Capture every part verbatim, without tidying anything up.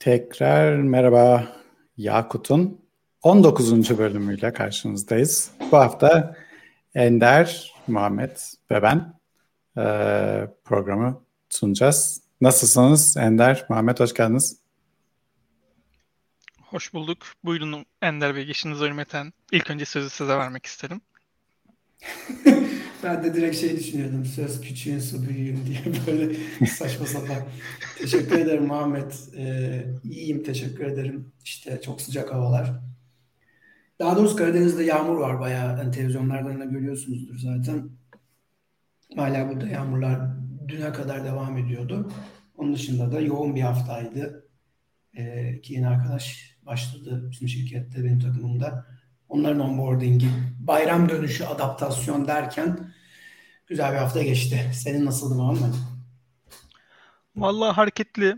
Tekrar merhaba, Yakut'un on dokuzuncu bölümüyle karşınızdayız. Bu hafta Ender, Muhammed ve ben e, programı sunacağız. Nasılsınız Ender, Muhammed hoş geldiniz. Hoş bulduk. Buyurun Ender Bey, geçinize hürmeten ilk önce sözü size vermek isterim. Ben de direkt şey düşünüyordum, söz küçüğün su büyüğün diye böyle saçma sapan. Teşekkür ederim Muhammed. Ee, iyiyim, teşekkür ederim. İşte çok sıcak havalar. Daha doğrusu Karadeniz'de yağmur var bayağı. Yani televizyonlardan da görüyorsunuzdur zaten. Hala burada yağmurlar düne kadar devam ediyordu. Onun dışında da yoğun bir haftaydı. Ee, ki yeni arkadaş başladı bizim şirkette, benim takımımda. Onların onboardingi, bayram dönüşü, adaptasyon derken güzel bir hafta geçti. Senin nasıldı Muhammed? Vallahi hareketli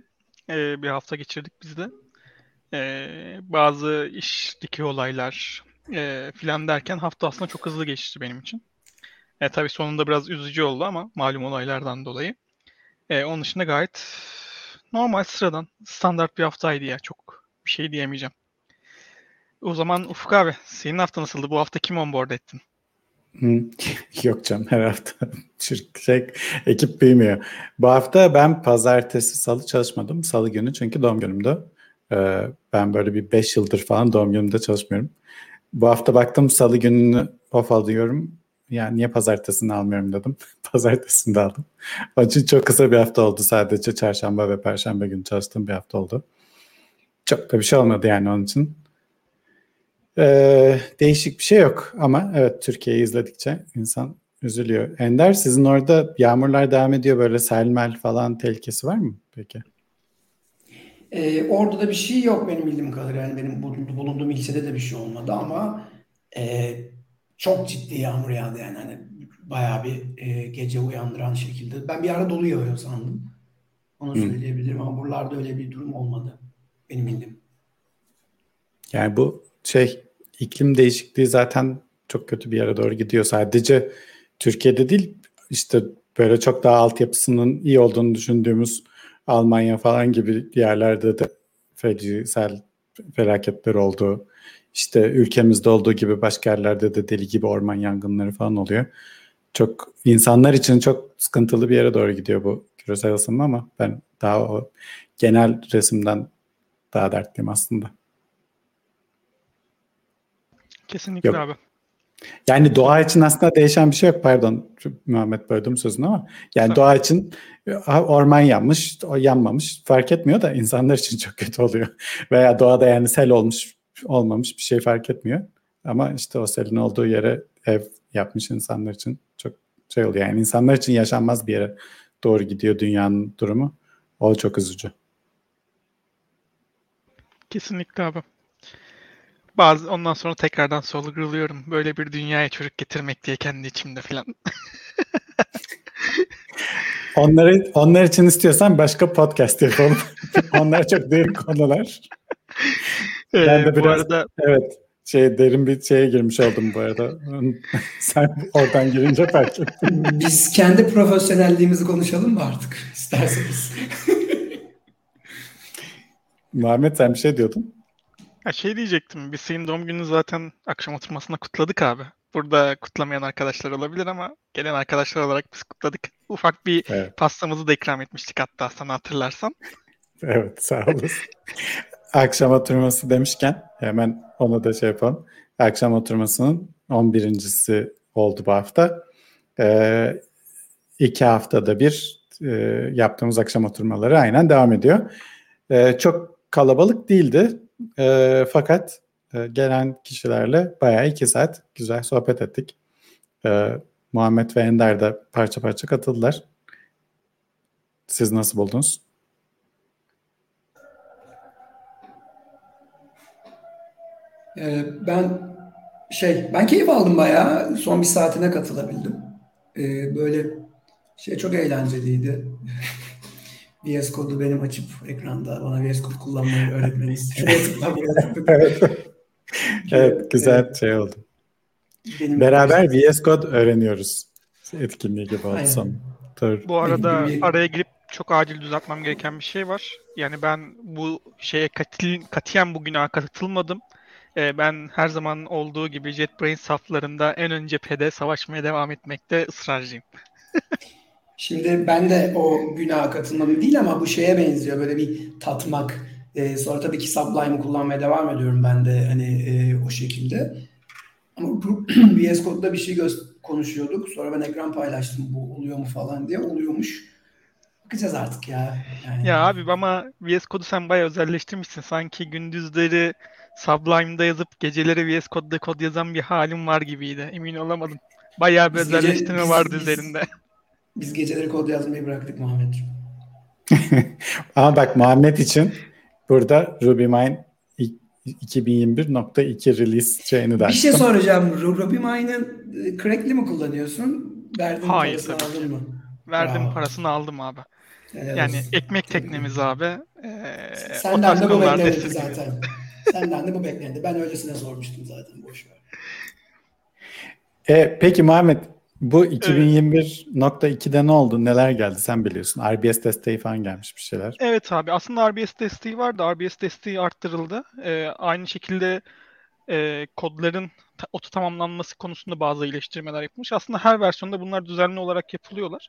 bir hafta geçirdik biz de. Bazı işteki olaylar filan derken hafta aslında çok hızlı geçti benim için. E, tabii sonunda biraz üzücü oldu ama malum olaylardan dolayı. E, onun dışında gayet normal, sıradan, standart bir haftaydı ya. Çok bir şey diyemeyeceğim. O zaman Ufuk abi, senin hafta nasıldı? Bu hafta kim onboard ettin? Yok canım, her hafta şirket, ekip büyümüyor. Bu hafta ben pazartesi, salı çalışmadım. Salı günü çünkü doğum günümdü. Ee, ben böyle bir beş yıldır falan doğum günümde çalışmıyorum. Bu hafta baktım salı gününü off alıyorum. Yani niye pazartesini almıyorum dedim. Pazartesini de aldım. Onun için çok kısa bir hafta oldu sadece. Çarşamba ve perşembe günü çalıştığım bir hafta oldu. Çok da bir şey olmadı yani onun için. Ee, değişik bir şey yok ama evet, Türkiye'yi izledikçe insan üzülüyor. Ender, sizin orada yağmurlar devam ediyor, böyle selmel falan tehlikesi var mı peki? Ee, orada da bir şey yok benim bildiğim kadarıyla. Yani benim bulunduğum ilçede de bir şey olmadı ama e, çok ciddi yağmur yağdı yani. Hani bayağı bir e, gece uyandıran şekilde. Ben bir ara dolu yağıyor sandım. Onu söyleyebilirim ama buralarda öyle bir durum olmadı benim bildiğim. Yani bu Şey, iklim değişikliği zaten çok kötü bir yere doğru gidiyor. Sadece Türkiye'de değil, işte böyle çok daha altyapısının iyi olduğunu düşündüğümüz Almanya falan gibi yerlerde de feci sel felaketler oldu. İşte ülkemizde olduğu gibi başka yerlerde de deli gibi orman yangınları falan oluyor. Çok insanlar için çok sıkıntılı bir yere doğru gidiyor bu küresel ısınma ama ben daha o genel resimden daha dertliyim aslında. Kesinlikle yok abi. Yani doğa için aslında değişen bir şey yok. Pardon Muhammed, böldüm sözünü ama. Yani tabii, doğa için orman yanmış, yanmamış fark etmiyor da insanlar için çok kötü oluyor. Veya doğada yani sel olmuş, olmamış bir şey fark etmiyor. Ama işte o selin olduğu yere ev yapmış insanlar için çok şey oluyor. Yani insanlar için yaşanmaz bir yere doğru gidiyor dünyanın durumu. O çok üzücü. Kesinlikle abi. Bazı, ondan sonra tekrardan sorguluyorum. Böyle bir dünyaya çocuk getirmek diye kendi içimde falan. Onları, onlar için istiyorsan başka podcast yapalım. Onlar çok derin konular. Ee, ben de biraz, bu arada... evet, şey, derin bir şeye girmiş oldum bu arada. Sen oradan girince fark ettin. Biz kendi profesyonelliğimizi konuşalım mı artık isterseniz? Muhammed, sen bir şey diyordun. Ya şey diyecektim, biz senin doğum gününü zaten akşam oturmasında kutladık abi. Burada kutlamayan arkadaşlar olabilir ama gelen arkadaşlar olarak biz kutladık. Ufak bir evet, pastamızı da ikram etmiştik hatta, sana hatırlarsan. Evet, sağ olasın. Akşam oturması demişken hemen ona da şey yapalım. Akşam oturmasının on birincisi oldu bu hafta. Ee, iki haftada bir e, yaptığımız akşam oturmaları aynen devam ediyor. Ee, çok kalabalık değildi. E, fakat e, gelen kişilerle bayağı iki saat güzel sohbet ettik. E, Muhammed ve Ender de parça parça katıldılar. Siz nasıl buldunuz? E, ben şey ben keyif aldım bayağı. Son bir saatine katılabildim. E, böyle şey çok eğlenceliydi. V S Code'u benim açıp ekranda bana V S Code kullanmayı öğretmeniz. Evet. Evet, güzel evet, şey oldu. Benim beraber V S Code öğreniyoruz etkinliği gibi oldu. Bu arada araya girip çok acil düzeltmem gereken bir şey var. Yani ben bu şeye katil, katiyen bugüne katılmadım. Ee, ben her zaman olduğu gibi JetBrains saflarında en önce cephede savaşmaya devam etmekte ısrarcıyım. Şimdi ben de o günaha katılmadım değil ama bu şeye benziyor, böyle bir tatmak. Ee, sonra tabii ki Sublime'ı kullanmaya devam ediyorum ben de hani e, o şekilde. Ama V S Code'da bir şey gö- konuşuyorduk. Sonra ben ekran paylaştım, bu oluyor mu falan diye. Oluyormuş. Bakacağız artık ya. Yani. Ya abi ama V S Code'u sen bayağı özelleştirmişsin. Sanki gündüzleri Sublime'da yazıp geceleri V S Code'da kod yazan bir halim var gibiydi. Emin olamadım. Bayağı bir biz özelleştirme gece, biz, vardı biz, üzerinde. Biz geceleri kod yazmayı bıraktık Muhammed'cim. Ama bak Muhammed için burada RubyMine iki bin yirmi bir nokta iki release şeyini de açtım. Bir şey soracağım. RubyMine'ın crack'li mi kullanıyorsun? Verdin Hayır, parasını tabii. aldın mı? Verdim Aa. parasını aldım abi. Helal yani olsun. Ekmek teknemiz abi. Ee, Senden de bu beklendi zaten. Senden de bu beklendi. Ben öylesine sormuştum zaten. Boşver. E, peki Muhammed, bu iki bin yirmi bir nokta ikide ne oldu? Neler geldi? Sen biliyorsun. R B S desteği falan gelmiş bir şeyler. Evet abi. Aslında R B S desteği vardı. R B S desteği arttırıldı. Ee, aynı şekilde e, kodların ta- oto tamamlanması konusunda bazı iyileştirmeler yapılmış. Aslında her versiyonda bunlar düzenli olarak yapılıyorlar.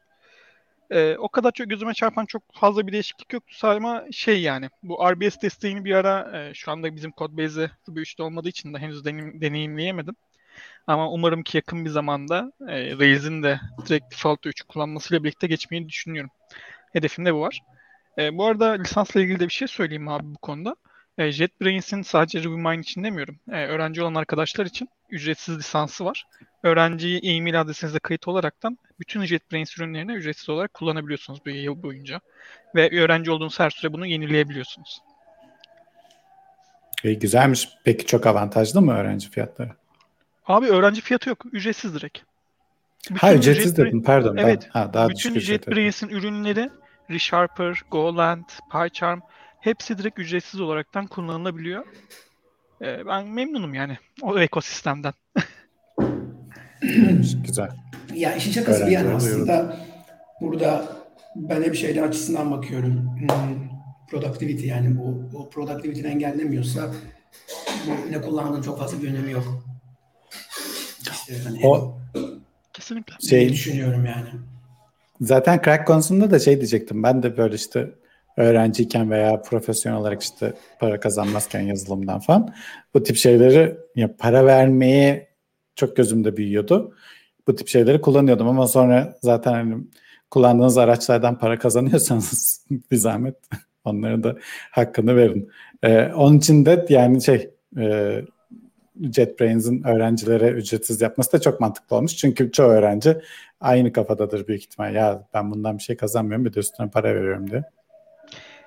Ee, o kadar çok gözüme çarpan çok fazla bir değişiklik yoktu. Sadece şey yani. Bu R B S desteğini bir ara e, şu anda bizim Codebase'de Ruby üçte olmadığı için de henüz deneyim, deneyimleyemedim. Ama umarım ki yakın bir zamanda e, Rails'in de direkt default üçü kullanmasıyla birlikte geçmeyi düşünüyorum. Hedefim de bu var. E, bu arada lisansla ilgili de bir şey söyleyeyim abi bu konuda. E, JetBrains'in sadece RubyMine için demiyorum. E, öğrenci olan arkadaşlar için ücretsiz lisansı var. Öğrenciyi e-mail adresinize kayıt olaraktan bütün JetBrains ürünlerini ücretsiz olarak kullanabiliyorsunuz bu yıl boyunca. Ve öğrenci olduğunuz her süre bunu yenileyebiliyorsunuz. E, güzelmiş. Peki çok avantajlı mı öğrenci fiyatları? Abi öğrenci fiyatı yok. Ücretsiz direkt. Bütün Hayır ücretsiz ücret... dedim pardon. Evet. Ben, ha, daha bütün JetBrains'in ürünleri ReSharper, Goland, PyCharm hepsi direkt ücretsiz olaraktan kullanılabiliyor. Ee, ben memnunum yani o ekosistemden. Güzel. Ya işin şakası öğrenci bir yana aslında oluyorum. Burada ben hep şeyden açısından bakıyorum. Hmm, productivity yani bu, bu productivity'den engellemiyorsa bu ne kullandığın çok fazla bir önemi yok. Yani o kesinlikle şey, düşünüyorum yani. Zaten crack konusunda da şey diyecektim. Ben de böyle işte öğrenciyken veya profesyonel olarak işte para kazanmazken yazılımdan falan bu tip şeyleri ya para vermeye çok gözümde büyüyordu. Bu tip şeyleri kullanıyordum ama sonra zaten hani kullandığınız araçlardan para kazanıyorsanız bir zahmet onların da hakkını verin. Ee, onun için de yani şey e, JetBrains'in öğrencilere ücretsiz yapması da çok mantıklı olmuş. Çünkü çoğu öğrenci aynı kafadadır büyük ihtimal. Ya ben bundan bir şey kazanmıyorum bir de üstüne para veriyorum diye.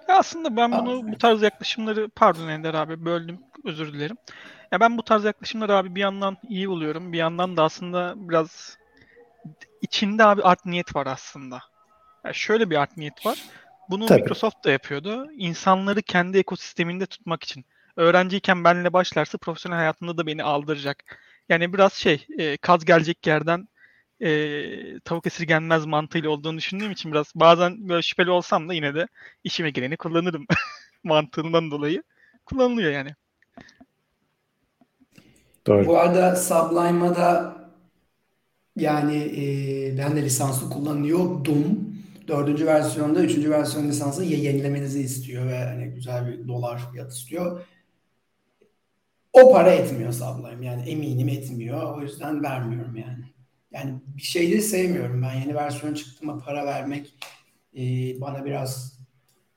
Ya aslında ben bunu Aa, bu tarz yaklaşımları pardon Ender abi böldüm özür dilerim. Ya ben bu tarz yaklaşımları abi bir yandan iyi buluyorum. Bir yandan da aslında biraz içinde abi art niyet var aslında. Yani şöyle bir art niyet var. Bunu Tabii. Microsoft da yapıyordu. İnsanları kendi ekosisteminde tutmak için. Öğrenciyken benimle başlarsa profesyonel hayatımda da beni aldıracak. Yani biraz şey, e, kaz gelecek yerden e, tavuk esirgenmez mantığıyla olduğunu düşündüğüm için biraz bazen böyle şüpheli olsam da yine de işime geleni kullanırım mantığından dolayı kullanılıyor yani. Doğru. Bu arada Sublime'a da yani e, ben de lisanslı kullanıyordum. Dördüncü versiyonda, üçüncü versiyon lisansını yenilemenizi istiyor ve hani güzel bir dolar fiyat istiyor. O para etmiyor Sublime yani eminim etmiyor. O yüzden vermiyorum yani. Yani bir şeyleri sevmiyorum ben. Yeni versiyon çıktığıma para vermek e, bana biraz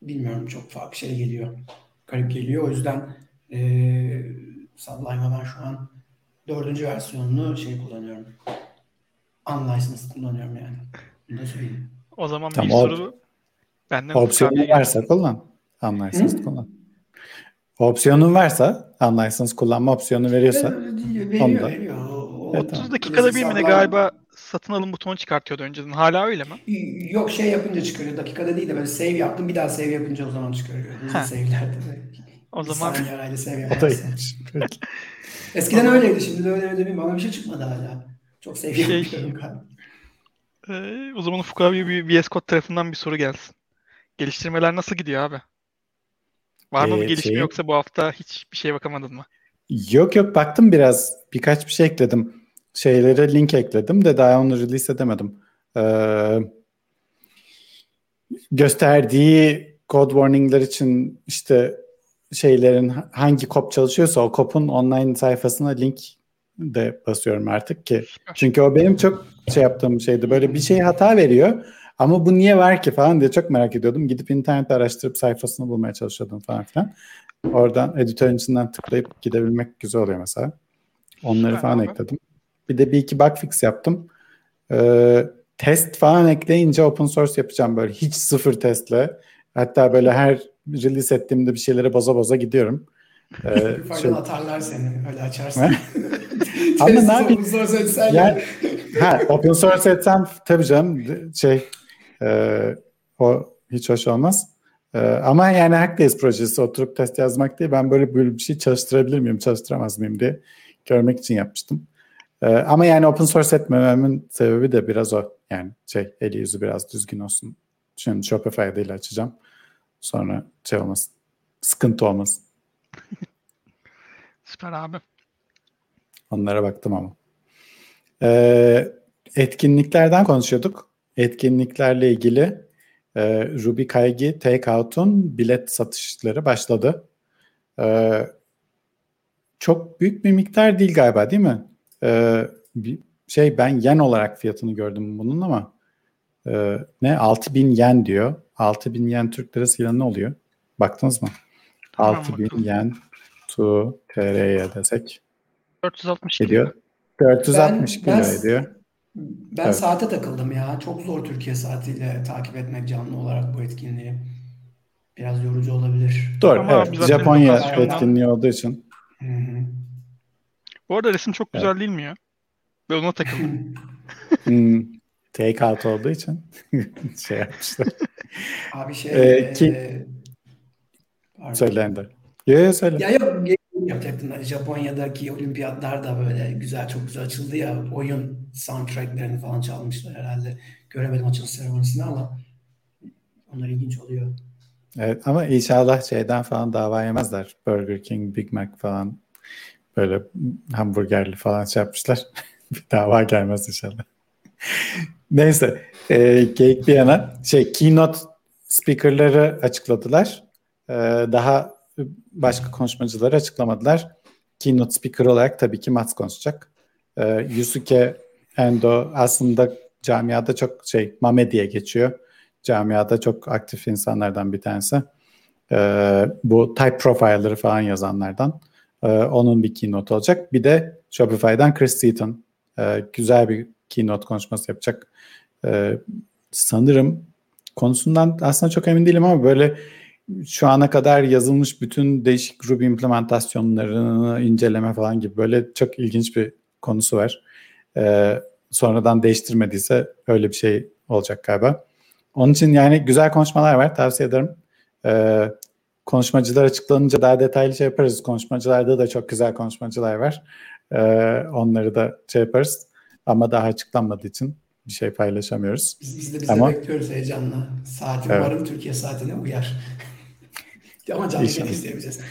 bilmiyorum çok farklı şey geliyor. Garip geliyor. O yüzden e, Sublime'a ben şu an dördüncü versiyonunu şey kullanıyorum. Unlicensed kullanıyorum yani. Bunu da söyleyeyim. O zaman tamam, bir o, soru benden... Opsiyonun varsa kullan. Unlicensed kullan. Opsiyonun varsa, unlicensed kullanma opsiyonu veriyorsa... Veriyor, onda. veriyor. O, evet, otuz dakikada tamam. bir mine galiba satın alım butonu çıkartıyordu önceden. Hala öyle mi? Yok şey yapınca çıkarıyor. Dakikada değil de böyle save yaptım. Bir daha save yapınca o zaman çıkarıyor. Save'lerde de. O zaman... Bir saniye arayla save yaparsan. Eskiden o öyleydi. Şimdi de öyle öyle değil. Bana bir şey çıkmadı hala. Çok save şey... yapıyorum galiba. O zaman Ufuk abi bir V S Code tarafından bir soru gelsin. Geliştirmeler nasıl gidiyor abi? Var mı ee, bir gelişme şey... yoksa bu hafta hiçbir şeye bakamadın mı? Yok yok baktım biraz. Birkaç bir şey ekledim. Şeylere link ekledim de daha onu release edemedim. Ee, gösterdiği code warning'ler için işte şeylerin hangi kop çalışıyorsa o kopun online sayfasına link de basıyorum artık ki. Çünkü o benim çok şey yaptığım şeydi. Böyle bir şey hata veriyor ama bu niye var ki falan diye çok merak ediyordum. Gidip internette araştırıp sayfasını bulmaya çalışıyordum falan filan. Oradan editörün içinden tıklayıp gidebilmek güzel oluyor mesela. Onları ben falan abi. ekledim. Bir de bir iki bug fix yaptım. Ee, test falan ekleyince open source yapacağım böyle hiç sıfır testle. Hatta böyle her release ettiğimde bir şeylere boza boza gidiyorum. Ee, Faydan şey... atarlar seni. Öyle açarsın. Ama ne yapayım? Open source etsen. Yani, ha, open source etsem tabii canım şey e, o hiç hoş olmaz. E, ama yani hackdeyiz projesi oturup test yazmak değil. Ben böyle böyle bir şey çalıştırabilir miyim, çalıştıramaz mıyım diye görmek için yapmıştım. Ee, ama yani open source etmememin sebebi de biraz o. Yani şey eli yüzü biraz düzgün olsun. Şimdi Shopify ile açacağım. Sonra şey olmasın. Sıkıntı olmasın. Süper abi. Onlara baktım ama. Ee, etkinliklerden konuşuyorduk. Etkinliklerle ilgili e, Ruby Kaigi Takeout'un bilet satışları başladı. Ee, çok büyük bir miktar değil galiba değil mi? Ee, şey ben yen olarak fiyatını gördüm bunun ama e, ne altı bin yen diyor. altı bin yen Türk lirasıyla ne oluyor? Baktınız mı? Tamam, altı bin yen to T L'ye desek dört yüz altmış ediyor. dört yüz altmış ben, kilo ben, ediyor. Ben evet. Saate takıldım ya. Çok zor Türkiye saatiyle takip etmek canlı olarak bu etkinliği. Biraz yorucu olabilir. Doğru. Ama evet. Japonya etkinliği olduğu için. Hı hı. Bu arada resim çok güzel evet. değil mi ya? Ve ona takıldım. hmm, take out olduğu için şey yapmışlar. Abi şey... Ee, ki... e... Söyle Ender. Ya söyle. Ya yok. Yapacaktım. Japonya'daki olimpiyatlar da böyle güzel, çok güzel açıldı ya. Oyun soundtracklerini falan çalmışlar herhalde. Göremedim açılış seremonisini ama onlar ilginç oluyor. Evet ama inşallah şeyden falan dava yemezler. Burger King, Big Mac falan... Böyle hamburgerli falan şey yapmışlar. Bir dava gelmez inşallah. Neyse. E, geyik bir yana. Şey, keynote speakerları açıkladılar. E, daha başka konuşmacıları açıklamadılar. Keynote speaker olarak tabii ki Mats konuşacak. E, Yusuke Endo aslında camiada çok şey Mame diye geçiyor. Camiada çok aktif insanlardan bir tanesi. E, bu type profiler'ı falan yazanlardan. Ee, onun bir keynote olacak. Bir de Shopify'dan Chris Seaton ee, güzel bir keynote konuşması yapacak. Ee, sanırım konusundan aslında çok emin değilim ama böyle şu ana kadar yazılmış bütün değişik Ruby implementasyonlarını inceleme falan gibi böyle çok ilginç bir konusu var. Ee, sonradan değiştirmediyse öyle bir şey olacak galiba. Onun için yani güzel konuşmalar var. Tavsiye ederim. Ee, Konuşmacılar açıklanınca daha detaylı şey yaparız. Konuşmacılarda da çok güzel konuşmacılar var. Ee, onları da şey yaparız. Ama daha açıklanmadığı için bir şey paylaşamıyoruz. Biz, biz de biz Ama... de bekliyoruz heyecanla. Saati evet. Umarım Türkiye saatine uyar. Ama canlı yayını izleyemeyeceğiz.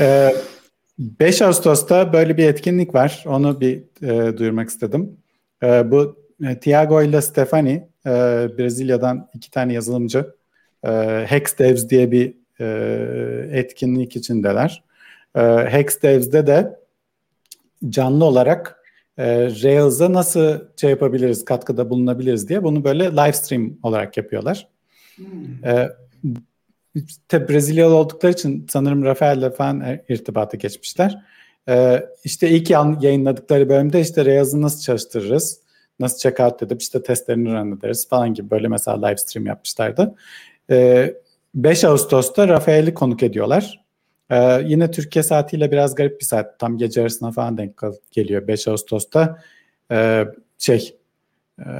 ee, beş Ağustos'ta böyle bir etkinlik var. Onu bir e, duyurmak istedim. E, bu e, Thiago ile Stefani, e, Brezilya'dan iki tane yazılımcı. Hex Devs diye bir e, etkinlik içindeler. E, Hex Devs'de de canlı olarak e, Rails'a nasıl şey yapabiliriz, katkıda bulunabiliriz diye bunu böyle live stream olarak yapıyorlar. Hmm. E, tabi Brezilyalı oldukları için sanırım Rafael'le falan irtibata geçmişler. E, işte ilk yayınladıkları bölümde işte Rails'ı nasıl çalıştırırız, nasıl checkout edip işte testlerini run ederiz falan gibi böyle mesela live stream yapmışlardı. Ee, beş Ağustos'ta Rafael'i konuk ediyorlar. Ee, yine Türkiye saatiyle biraz garip bir saat. Tam gece arasına falan denk geliyor. beş Ağustos'ta e, şey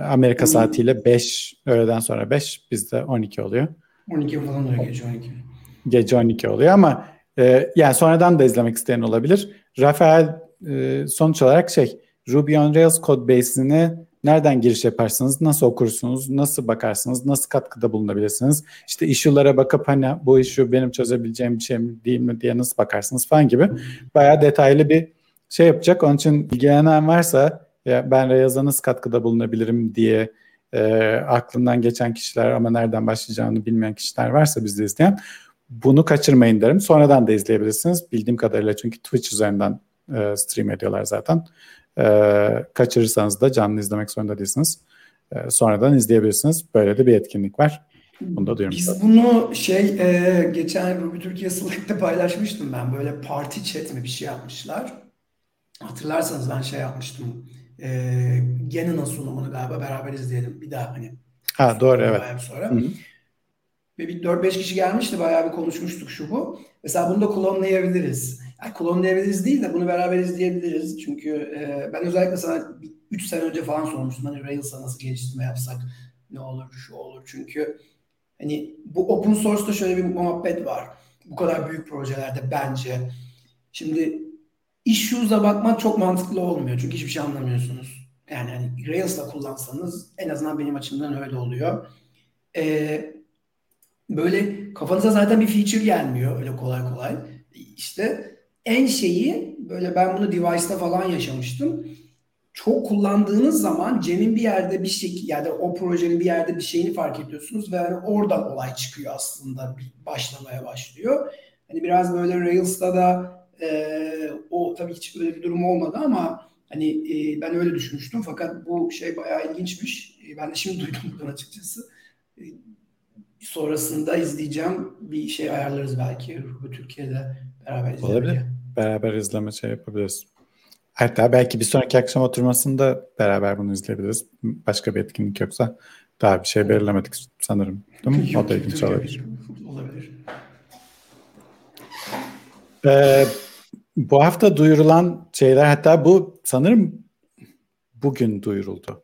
Amerika saatiyle beş, öğleden sonra beş, bizde on iki oluyor. on iki falan oluyor gece on iki. Gece on iki oluyor ama e, yani sonradan da izlemek isteyen olabilir. Rafael e, sonuç olarak şey Ruby on Rails code base'ini Nereden giriş yaparsınız, nasıl okursunuz, nasıl bakarsınız, nasıl katkıda bulunabilirsiniz? İşte issue'lara bakıp hani bu issue benim çözebileceğim bir şey mi değil mi diye nasıl bakarsınız falan gibi bayağı detaylı bir şey yapacak. Onun için ilgilenen varsa ya ben Rails'a nasıl katkıda bulunabilirim diye e, aklından geçen kişiler ama nereden başlayacağını bilmeyen kişiler varsa bizi izleyen bunu kaçırmayın derim. Sonradan da izleyebilirsiniz bildiğim kadarıyla çünkü Twitch üzerinden e, stream ediyorlar zaten. E, kaçırırsanız da canlı izlemek zorunda değilsiniz. E, sonradan izleyebilirsiniz. Böyle de bir etkinlik var. Bunu da duyuyorum. Biz zaten. Bunu şey e, geçen Ruby Türkiye Slack'ta paylaşmıştım ben. Böyle party chat mi bir şey yapmışlar. Hatırlarsanız ben şey yapmıştım. E, Gen'in sunumunu galiba beraber izleyelim. Bir daha hani. Ha doğru evet. Sonra. Ve bir dört beş kişi gelmişti. Bayağı bir konuşmuştuk şu bu. Mesela bunu da klonlayabiliriz. Yani klonlayabiliriz değil de bunu beraber izleyebiliriz. Çünkü e, ben özellikle sana üç sene önce falan sormuştum. Hani Rails'a nasıl geliştirme yapsak ne olur, şu olur. Çünkü hani bu open source'da şöyle bir muhabbet var. Bu kadar büyük projelerde bence. Şimdi issues'a bakmak çok mantıklı olmuyor. Çünkü hiçbir şey anlamıyorsunuz. Yani hani Rails'la kullansanız en azından benim açımdan öyle oluyor. E, böyle kafanıza zaten bir feature gelmiyor öyle kolay kolay. İşte en şeyi böyle ben bunu device'da falan yaşamıştım. Çok kullandığınız zaman Cem'in bir yerde bir şey ya da o projenin bir yerde bir şeyini fark ediyorsunuz ve yani oradan olay çıkıyor aslında başlamaya başlıyor. Hani biraz böyle Rails'ta da e, o tabii hiç öyle bir durum olmadı ama hani e, ben öyle düşünmüştüm fakat bu şey bayağı ilginçmiş. E, ben de şimdi duydum buradan açıkçası. E, sonrasında izleyeceğim bir şey ayarlarız belki bu Türkiye'de beraber izleyebiliriz. Beraber izleme şey yapabiliriz. Hatta belki bir sonraki akşam oturmasında beraber bunu izleyebiliriz. Başka bir etkinlik yoksa daha bir şey belirlemedik sanırım. Değil mi? Yok, o da ilginç olabilir. olabilir. Ee, bu hafta duyurulan şeyler hatta bu sanırım bugün duyuruldu.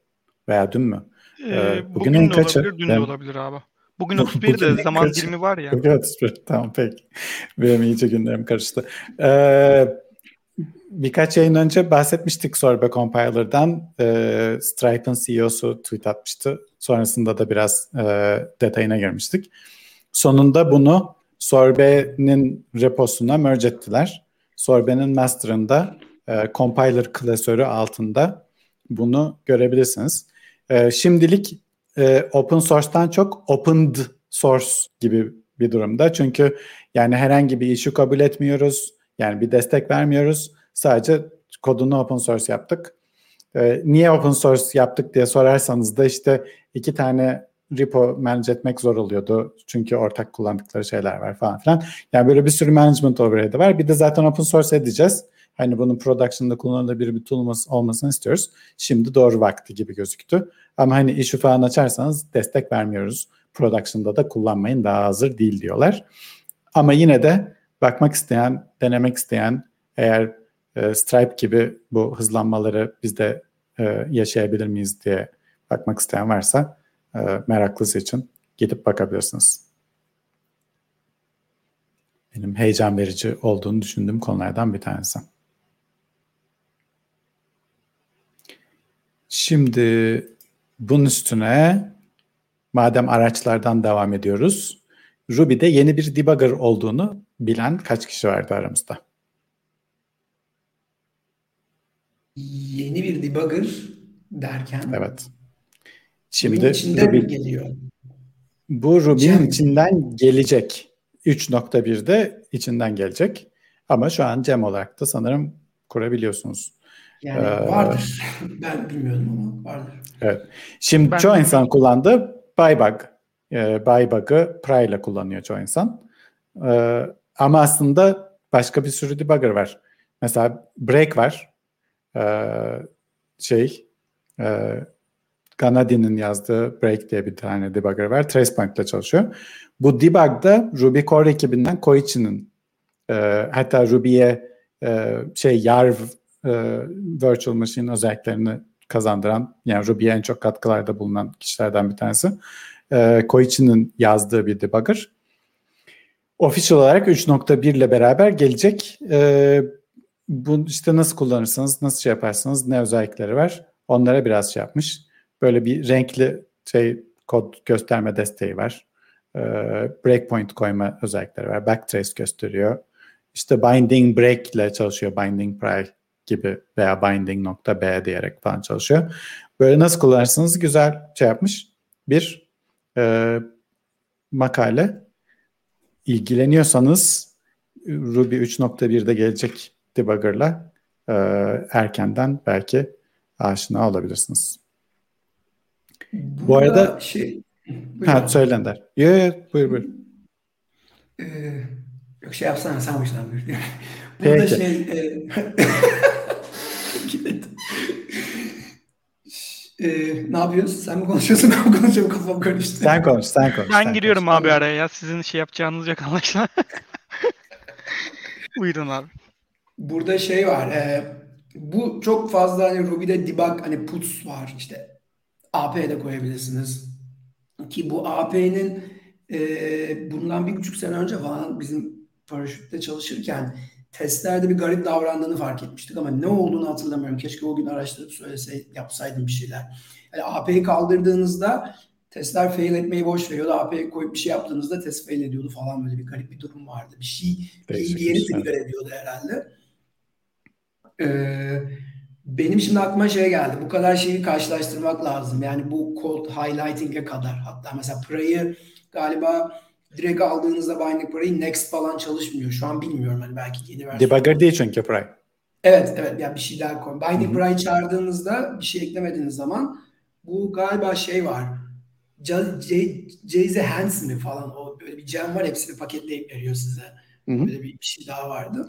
Veya dün mü? Ee, bugün bugün de kaçı? olabilir, dün de olabilir abi. Bugün otuz birde zaman dilimi var ya. Bugün otuz bir, tamam peki. Benim iyice günlerim karıştı. Ee, birkaç yayın önce bahsetmiştik Sorbe Compiler'dan. Ee, Stripe'ın C E O'su tweet atmıştı. Sonrasında da biraz e, detayına girmiştik. Sonunda bunu Sorbe'nin reposuna merge ettiler. Sorbe'nin master'ında e, compiler klasörü altında bunu görebilirsiniz. E, şimdilik open source'tan çok opened source gibi bir durumda. Çünkü yani herhangi bir issue kabul etmiyoruz. Yani bir destek vermiyoruz. Sadece kodunu open source yaptık. Ee, niye open source yaptık diye sorarsanız da işte iki tane repo manage etmek zor oluyordu. Çünkü ortak kullandıkları şeyler var falan filan. Yani böyle bir sürü management overhead'i var. Bir de zaten open source edeceğiz. Hani bunun production'da kullanılabilir bir tool olmasını istiyoruz. Şimdi doğru vakti gibi gözüktü. Ama hani issue falan açarsanız destek vermiyoruz. Production'da da kullanmayın daha hazır değil diyorlar. Ama yine de bakmak isteyen, denemek isteyen eğer e, Stripe gibi bu hızlanmaları biz de e, yaşayabilir miyiz diye bakmak isteyen varsa e, meraklısı için gidip bakabilirsiniz. Benim heyecan verici olduğunu düşündüğüm konulardan bir tanesi. Şimdi bunun üstüne madem araçlardan devam ediyoruz. Ruby'de yeni bir debugger olduğunu bilen kaç kişi vardı aramızda? Yeni bir debugger derken? Evet. Şimdi içinden Ruby, geliyor. Bu Ruby'nin içinden gelecek. üç nokta birde içinden gelecek. Ama şu an Cem olarak da sanırım kurabiliyorsunuz. Yani vardır. Ee, ben bilmiyordum ama vardır. Evet. Şimdi ben çoğu bilmiyorum. insan kullandı. Bybug. Ee, Bybug'ı Pry ile kullanıyor çoğu insan. Ee, ama aslında başka bir sürü debugger var. Mesela break var. Ee, şey e, Ganadi'nin yazdığı break diye bir tane debugger var. Tracepoint ile çalışıyor. Bu debug da Ruby Core ekibinden Koichi'nin e, hatta Ruby'ye e, şey yarv virtual machine özelliklerini kazandıran, yani Ruby'ye en çok katkılarda bulunan kişilerden bir tanesi. E, Koichi'nin yazdığı bir debugger. Official olarak üç nokta bir ile beraber gelecek. E, bu işte nasıl kullanırsınız, nasıl şey yaparsınız, ne özellikleri var? Onlara biraz şey yapmış. Böyle bir renkli şey kod gösterme desteği var. Ee, breakpoint koyma özellikleri var. Backtrace gösteriyor. İşte binding break ile çalışıyor. Binding pry gibi veya binding nokta b diyerek falan çalışıyor. Böyle nasıl kullanırsınız? Güzel şey yapmış. Bir e, makale. İlgileniyorsanız Ruby üç nokta bir'de gelecek debugger'la e, erkenden belki aşina olabilirsiniz. Burada bu arada şey, ha söylen der. Yok yok buyur buyur. Ee, yok şey yapsana sanmışlar. Burada peki. şey e, e, ne yapıyorsun? Sen mi konuşuyorsun? Ben mi konuşuyorum? Kafam karıştı. Sen konuş, sen konuş. Ben sen giriyorum konuş. Abi araya ya. Sizin şey yapacağınız yok anlaşılan. Buyurun abi. Burada şey var. E, bu çok fazla hani Ruby'de debug hani puts var işte. A P'ye de koyabilirsiniz. Ki bu A P'nin e, bundan bir buçuk sene önce falan bizim Paraşüt'te çalışırken testlerde bir garip davrandığını fark etmiştik ama ne olduğunu hatırlamıyorum. Keşke o gün araştırıp söyleseydim, yapsaydım bir şeyler. Yani A P'yi kaldırdığınızda testler fail etmeyi boş veriyordu. A P'yi koyup bir şey yaptığınızda test fail ediyordu falan, böyle bir garip bir durum vardı. Bir şey bir yeri trigger ediyordu herhalde. Ee, Benim şimdi aklıma şey geldi. Bu kadar şeyi karşılaştırmak lazım. Yani bu cold highlighting'e kadar. Hatta mesela Pry'ı galiba direkt aldığınızda binding Pry'ı next falan çalışmıyor. Şu an bilmiyorum. Hani belki yeni versiyon. Debugger değil çünkü Pry. Evet evet. Yani bir şeyler koy. Binding Pry'ı çağırdığınızda bir şey eklemediğiniz zaman bu galiba şey var. Jayze Hands mi falan. O böyle bir gem var. Hepsini paketleyip veriyor size. Hı-hı. Böyle bir şey daha vardı.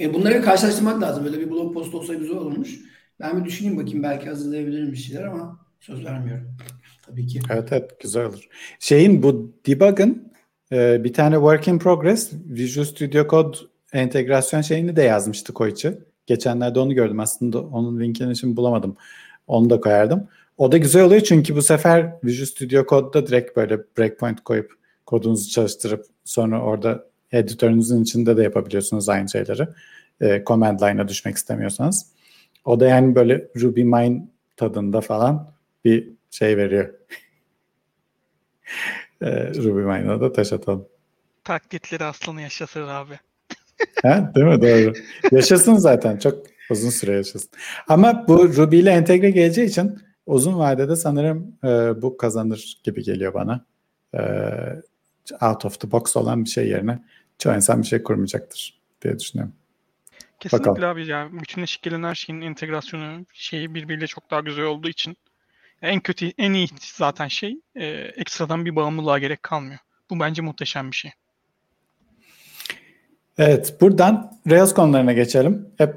E bunları karşılaştırmak lazım. Böyle bir blog postu olsa güzel olurmuş. Ben bir düşüneyim bakayım. Belki hazırlayabilirim bir şeyler ama söz vermiyorum. Tabii ki. Evet evet güzel olur. Şeyin bu debug'ın e, bir tane work in progress Visual Studio Code entegrasyon şeyini de yazmıştı Koyçi. Geçenlerde onu gördüm. Aslında onun linkini şimdi bulamadım. Onu da koyardım. O da güzel oluyor çünkü bu sefer Visual Studio Code'da direkt böyle breakpoint koyup kodunuzu çalıştırıp sonra orada editörünüzün içinde de yapabiliyorsunuz aynı şeyleri. E, command line'a düşmek istemiyorsanız. O da yani böyle RubyMine tadında falan bir şey veriyor. e, RubyMine'a da taş atalım. Taklitleri aslanı yaşasın abi. Ha, değil mi? Doğru. Yaşasın zaten. Çok uzun süre yaşasın. Ama bu Ruby ile entegre geleceği için uzun vadede sanırım e, bu kazanır gibi geliyor bana. Evet. Out of the box olan bir şey yerine çoğu insan bir şey kurmayacaktır diye düşünüyorum. Kesinlikle bakalım. Abi ya. Bütünleşik gelen her şeyin entegrasyonu şeyi birbiriyle çok daha güzel olduğu için en kötü, en iyi zaten şey e, ekstradan bir bağımlılığa gerek kalmıyor. Bu bence muhteşem bir şey. Evet. Buradan Rails konularına geçelim. Hep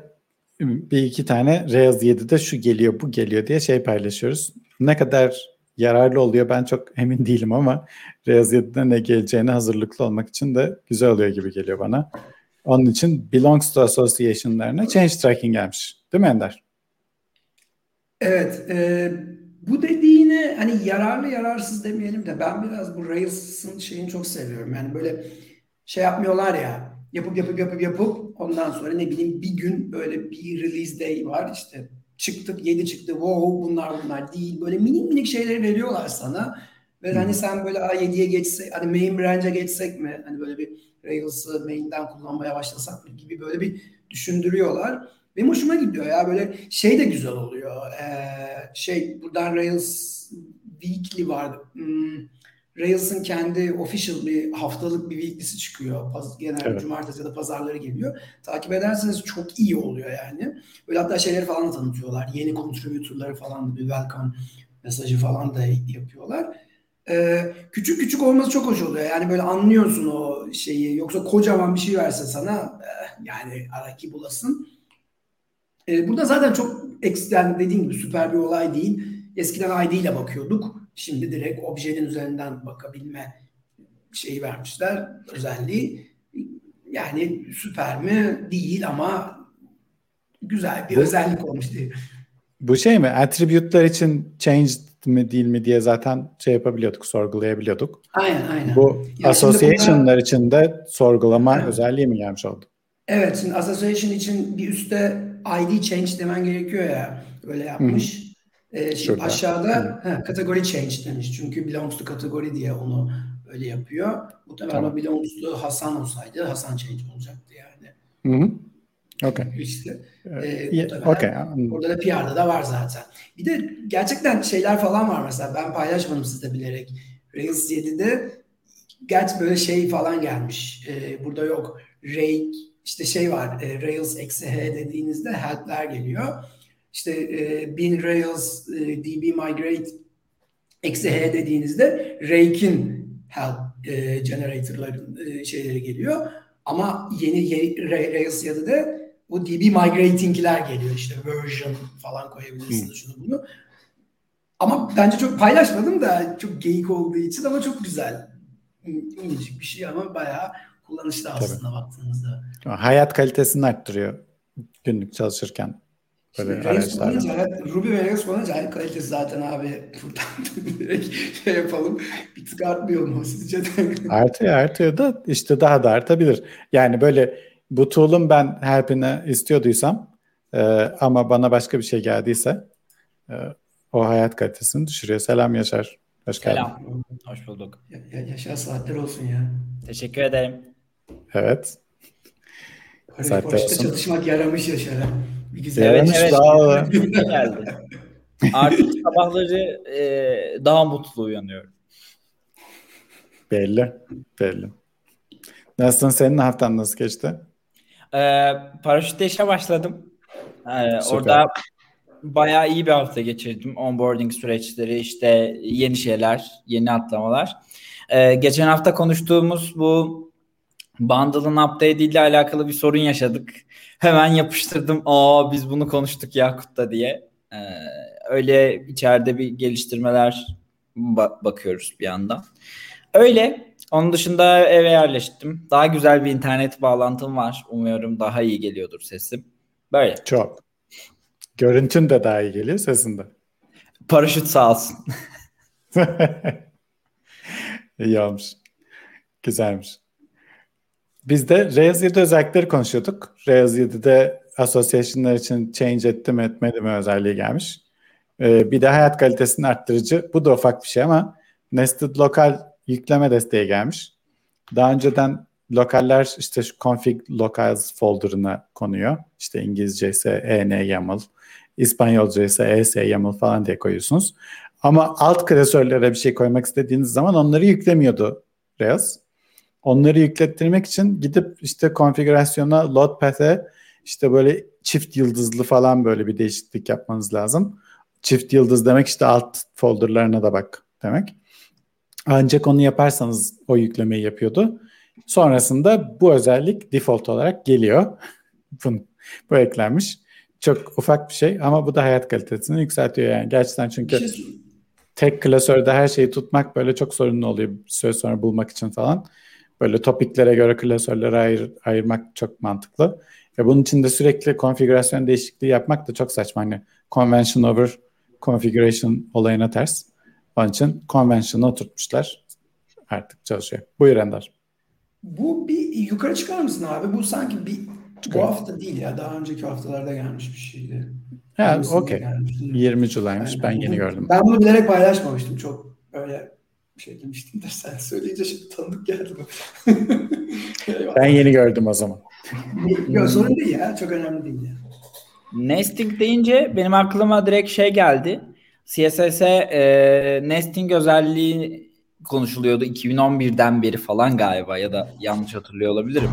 bir iki tane Rails yedide şu geliyor, bu geliyor diye şey paylaşıyoruz. Ne kadar yararlı oluyor ben çok emin değilim ama Rails yedide ne geleceğine hazırlıklı olmak için de güzel oluyor gibi geliyor bana. Onun için belongs to association'larına change tracking gelmiş. Değil mi Ender? Evet. E, bu dediğine hani yararlı yararsız demeyelim de ben biraz bu Rails'ın şeyini çok seviyorum. Yani böyle şey yapmıyorlar ya yapıp yapıp yapıp yapıp ondan sonra ne bileyim bir gün böyle bir release day var işte. Çıktık, yedi çıktı, wow bunlar bunlar değil. Böyle minik minik şeyleri veriyorlar sana. Ve hmm. hani sen böyle yediye geçsek, hani main branch'a geçsek mi? Hani böyle bir Rails'ı main'den kullanmaya başlasak mı? Gibi böyle bir düşündürüyorlar. Benim hoşuma gidiyor ya. Böyle şey de güzel oluyor. Ee, şey, buradan Rails Weekly vardı. Hmm, Rails'ın kendi official bir haftalık bir weekly'si çıkıyor. Genelde evet. Cumartesi ya da pazarları geliyor. Takip ederseniz çok iyi oluyor yani. Böyle hatta şeyleri falan da tanıtıyorlar. Yeni contributor'ları falan da bir welcome mesajı falan da yapıyorlar. Ee, küçük küçük olması çok hoş oluyor. Yani böyle anlıyorsun o şeyi. Yoksa kocaman bir şey verse sana yani araki bulasın. Ee, burada zaten çok ekstrem dediğim gibi süper bir olay değil. Eskiden I D ile bakıyorduk. Şimdi direkt objenin üzerinden bakabilme şeyi vermişler, özelliği. Yani süper mi? Değil ama güzel bir bu, özellik olmuş diye. Bu şey mi? Attribute'lar için changed mi değil mi diye zaten şey yapabiliyorduk, sorgulayabiliyorduk. Aynen, aynen. Bu yani association'lar bunlar için de sorgulama aynen. Özelliği mi gelmiş oldu? Evet, şimdi association için bir üstte I D change demen gerekiyor ya. Öyle yapmış. E, şimdi aşağıda he, kategori change demiş. Çünkü belongs to kategori diye onu öyle yapıyor. Muhtemelen tamam. belongs to Hasan olsaydı Hasan change olacaktı yani. Hı hı. Okay. İşte, e, okay. Orada da P R'da da var zaten. Bir de gerçekten şeyler falan var mesela. Ben paylaşmadım sizde bilerek. Rails yedide gerçi böyle şey falan gelmiş. E, burada yok. Ray, işte şey var. E, Rails eksi H dediğinizde help'ler geliyor. İşte e, bin Rails e, D B migrate eksi H dediğinizde Rake'in help e, generator'ların e, şeyleri geliyor. Ama yeni, yeni Rails ya da de o D B migrating'ler geliyor. İşte version falan koyabilirsiniz hmm. şunu bunu. Ama bence çok paylaşmadım da çok geyik olduğu için ama çok güzel. İncik bir şey ama bayağı kullanışlı aslında Tabii. baktığınızda. Hayat kalitesini arttırıyor günlük çalışırken. Böyle Rails kullanınca, Ruby ve Rails kullanınca hayat kalitesi zaten abi buradan direkt şey yapalım. Bir tık artmıyor mu sizce? Artıyor artıyor da işte daha da artabilir. Yani böyle bu tool'un ben help'ini istiyorduysam e, ama bana başka bir şey geldiyse e, o hayat kalitesini düşürüyor. Selam Yaşar. Hoş Selam. geldin. Selam. Hoş bulduk. Ya, ya, Yaşar saatler olsun ya. Teşekkür ederim. Evet. Karayip çalışmak yaramış Yaşar'a. Güzel. Evet, evet. Daha geldi. Artık sabahları e, daha mutlu uyanıyorum. Belli, belli. Nasılsın? Senin haftan nasıl geçti? Ee, Paraşütte işe başladım. Ee, orada bayağı iyi bir hafta geçirdim. Onboarding süreçleri, işte yeni şeyler, yeni atlamalar. Ee, geçen hafta konuştuğumuz bu Bundle'ın update ile alakalı bir sorun yaşadık. Hemen yapıştırdım. Aa biz bunu konuştuk Yakut'ta diye. Ee, öyle içeride bir geliştirmeler ba- bakıyoruz bir yandan. Öyle. Onun dışında eve yerleştim. Daha güzel bir internet bağlantım var. Umuyorum daha iyi geliyordur sesim. Böyle. Çok. Görüntün de daha iyi geliyor sesinde. Paraşüt sağ olsun. İyi olmuş. Güzelmiş. Biz de Rails yedi özellikleri konuşuyorduk. Rails yedide association'lar için change etti mi etmedi mi özelliği gelmiş. Ee, bir de hayat kalitesini arttırıcı. Bu da ufak bir şey ama nested lokal yükleme desteği gelmiş. Daha önceden lokaller işte şu config locals folder'ına konuyor. İşte İngilizce ise E N YAML, İspanyolca ise E S YAML falan diye koyuyorsunuz. Ama alt klasörlere bir şey koymak istediğiniz zaman onları yüklemiyordu Rails. Onları yüklettirmek için gidip işte konfigürasyona, loadpath'e işte böyle çift yıldızlı falan böyle bir değişiklik yapmanız lazım. Çift yıldız demek işte alt folderlarına da bak demek. Ancak onu yaparsanız o yüklemeyi yapıyordu. Sonrasında bu özellik default olarak geliyor. Bu eklenmiş. Çok ufak bir şey ama bu da hayat kalitesini yükseltiyor yani. Gerçekten çünkü tek klasörde her şeyi tutmak böyle çok sorunlu oluyor bir süre sonra bulmak için falan. Böyle topiklere göre klasörleri ayır, ayırmak çok mantıklı. Ya bunun için de sürekli konfigürasyon değişikliği yapmak da çok saçma. Hani convention over configuration olayına ters. Onun için convention'ı oturtmuşlar. Artık çalışıyor. Buyur Ender. Bu bir yukarı çıkar mısın abi? Bu sanki bir bu hafta değil ya. Daha önceki haftalarda gelmiş bir şeydi. Ha, okey. yirmi Julay'mış. Yani ben bunu, yeni gördüm. Ben bunu bilerek paylaşmamıştım. Çok öyle... Bir şey demiştim de sen söyleyince şimdi tanıdık geldi. Ben yeni gördüm o zaman. Yok sorun değil ya. Çok önemli değil ya. Nesting deyince benim aklıma direkt şey geldi. C S S e, nesting özelliği konuşuluyordu iki bin on birden beri falan galiba ya da yanlış hatırlıyor olabilirim.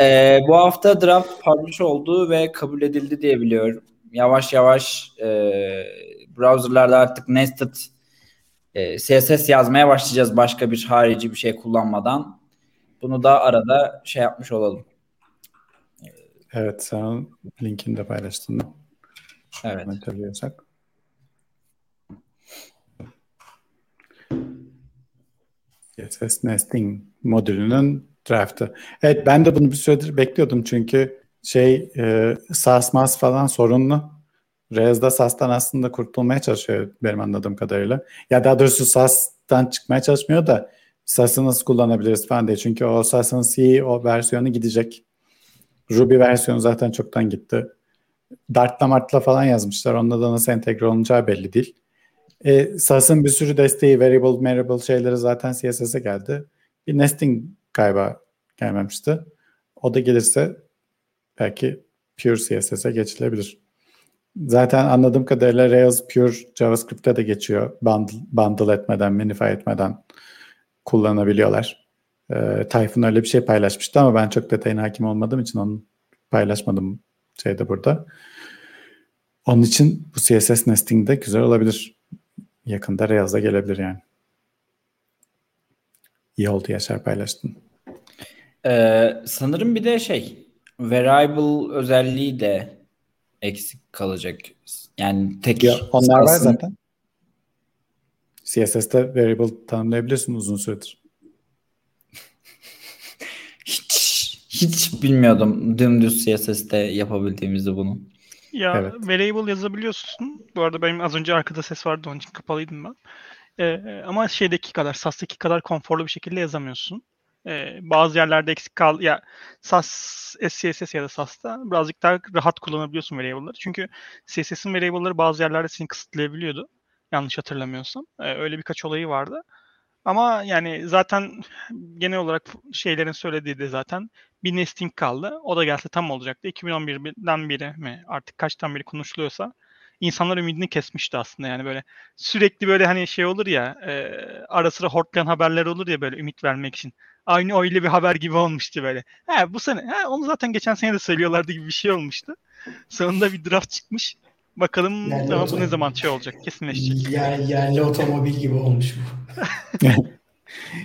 E, bu hafta draft publish oldu ve kabul edildi diye biliyorum. Yavaş yavaş e, browserlarda artık nested C S S yazmaya başlayacağız başka bir harici bir şey kullanmadan. Bunu da arada şey yapmış olalım. Evet, sen linkini de paylaştın. Evet. Hatırlıyorsak. C S S Nesting modülünün draftı. Evet, ben de bunu bir süredir bekliyordum çünkü şey e, S A S M A S falan sorunlu. Rails'da S A S'tan aslında kurtulmaya çalışıyor benim anladığım kadarıyla. Ya daha doğrusu S A S'tan çıkmaya çalışmıyor da S A S'ı nasıl kullanabiliriz falan diye. Çünkü o S A S'ın C E O versiyonu gidecek. Ruby versiyonu zaten çoktan gitti. Dart'la Mart'la falan yazmışlar. Onda da nasıl entegre olunacağı belli değil. E, Sass'ın bir sürü desteği, variable, variable şeyleri zaten C S S'e geldi. Bir nesting galiba gelmemişti. O da gelirse belki pure C S S'e geçilebilir. Zaten anladığım kadarıyla Rails pure JavaScript'te de geçiyor. Bundle, bundle etmeden, minify etmeden kullanabiliyorlar. E, Tayfun öyle bir şey paylaşmıştı ama ben çok detayına hakim olmadığım için onu paylaşmadım şeyde burada. Onun için bu C S S nesting de güzel olabilir. Yakında Rails'a gelebilir yani. İyi oldu Yaşar, paylaştın. Ee, sanırım bir de şey, variable özelliği de eksik kalacak. Yani tek... Ya, onlar var zaten. C S S'te variable tanımlayabiliyorsun uzun süredir. hiç hiç bilmiyordum dümdüz C S S'te yapabildiğimizi bunu. Ya evet. Variable yazabiliyorsun. Bu arada benim az önce arkada ses vardı, onun için kapalıydım ben. Ee, ama şeydeki kadar, Sass'taki kadar konforlu bir şekilde yazamıyorsun. Ee, bazı yerlerde eksik kal... Ya Sass, C S S ya da Sass'ta birazcık daha rahat kullanabiliyorsun variable'ları. Çünkü C S S'in variable'ları bazı yerlerde seni kısıtlayabiliyordu. Yanlış hatırlamıyorsam. Ee, öyle birkaç olayı vardı. Ama yani zaten genel olarak şeylerin söylediği de zaten bir nesting kaldı. O da gelse tam olacaktı. iki bin on birden beri mi artık kaçtan beri konuşuluyorsa insanlar ümidini kesmişti aslında. Yani böyle sürekli böyle hani şey olur ya, e, ara sıra hortlayan haberler olur ya böyle ümit vermek için. Aynı öyle bir haber gibi olmuştu böyle. He bu sene, he onu zaten geçen sene de söylüyorlardı gibi bir şey olmuştu. Sonunda bir draft çıkmış. Bakalım yani ama bu ne zaman şey olacak, kesinleşecek. Yani, yani otomobil gibi olmuş bu.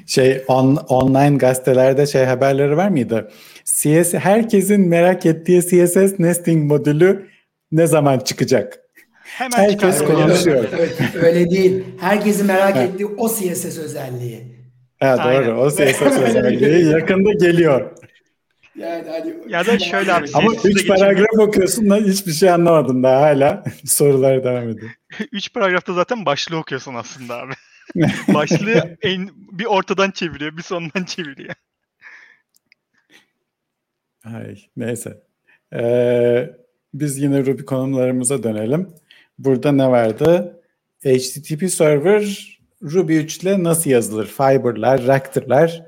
Şey on, online gazetelerde şey haberleri var mıydı? C S S, herkesin merak ettiği C S S nesting modülü ne zaman çıkacak? Hemen herkes çıkar, konuşuyor. Öyle, öyle değil. Herkesin merak ettiği o C S S özelliği. Evet doğru. O C S S özelliği yakında geliyor. Yani hani ya da şöyle abi. Ama üç paragraf okuyorsun lan, hiçbir şey anlamadım daha hala. Sorular devam ediyor. üç paragrafta zaten başlığı okuyorsun aslında abi. Başlığı en, bir ortadan çeviriyor, bir sondan çeviriyor. Ay, neyse. Ee, biz yine Ruby konumlarımıza dönelim. Burada ne vardı? H T T P server Ruby üç ile nasıl yazılır? Fiber'lar, Ractor'lar.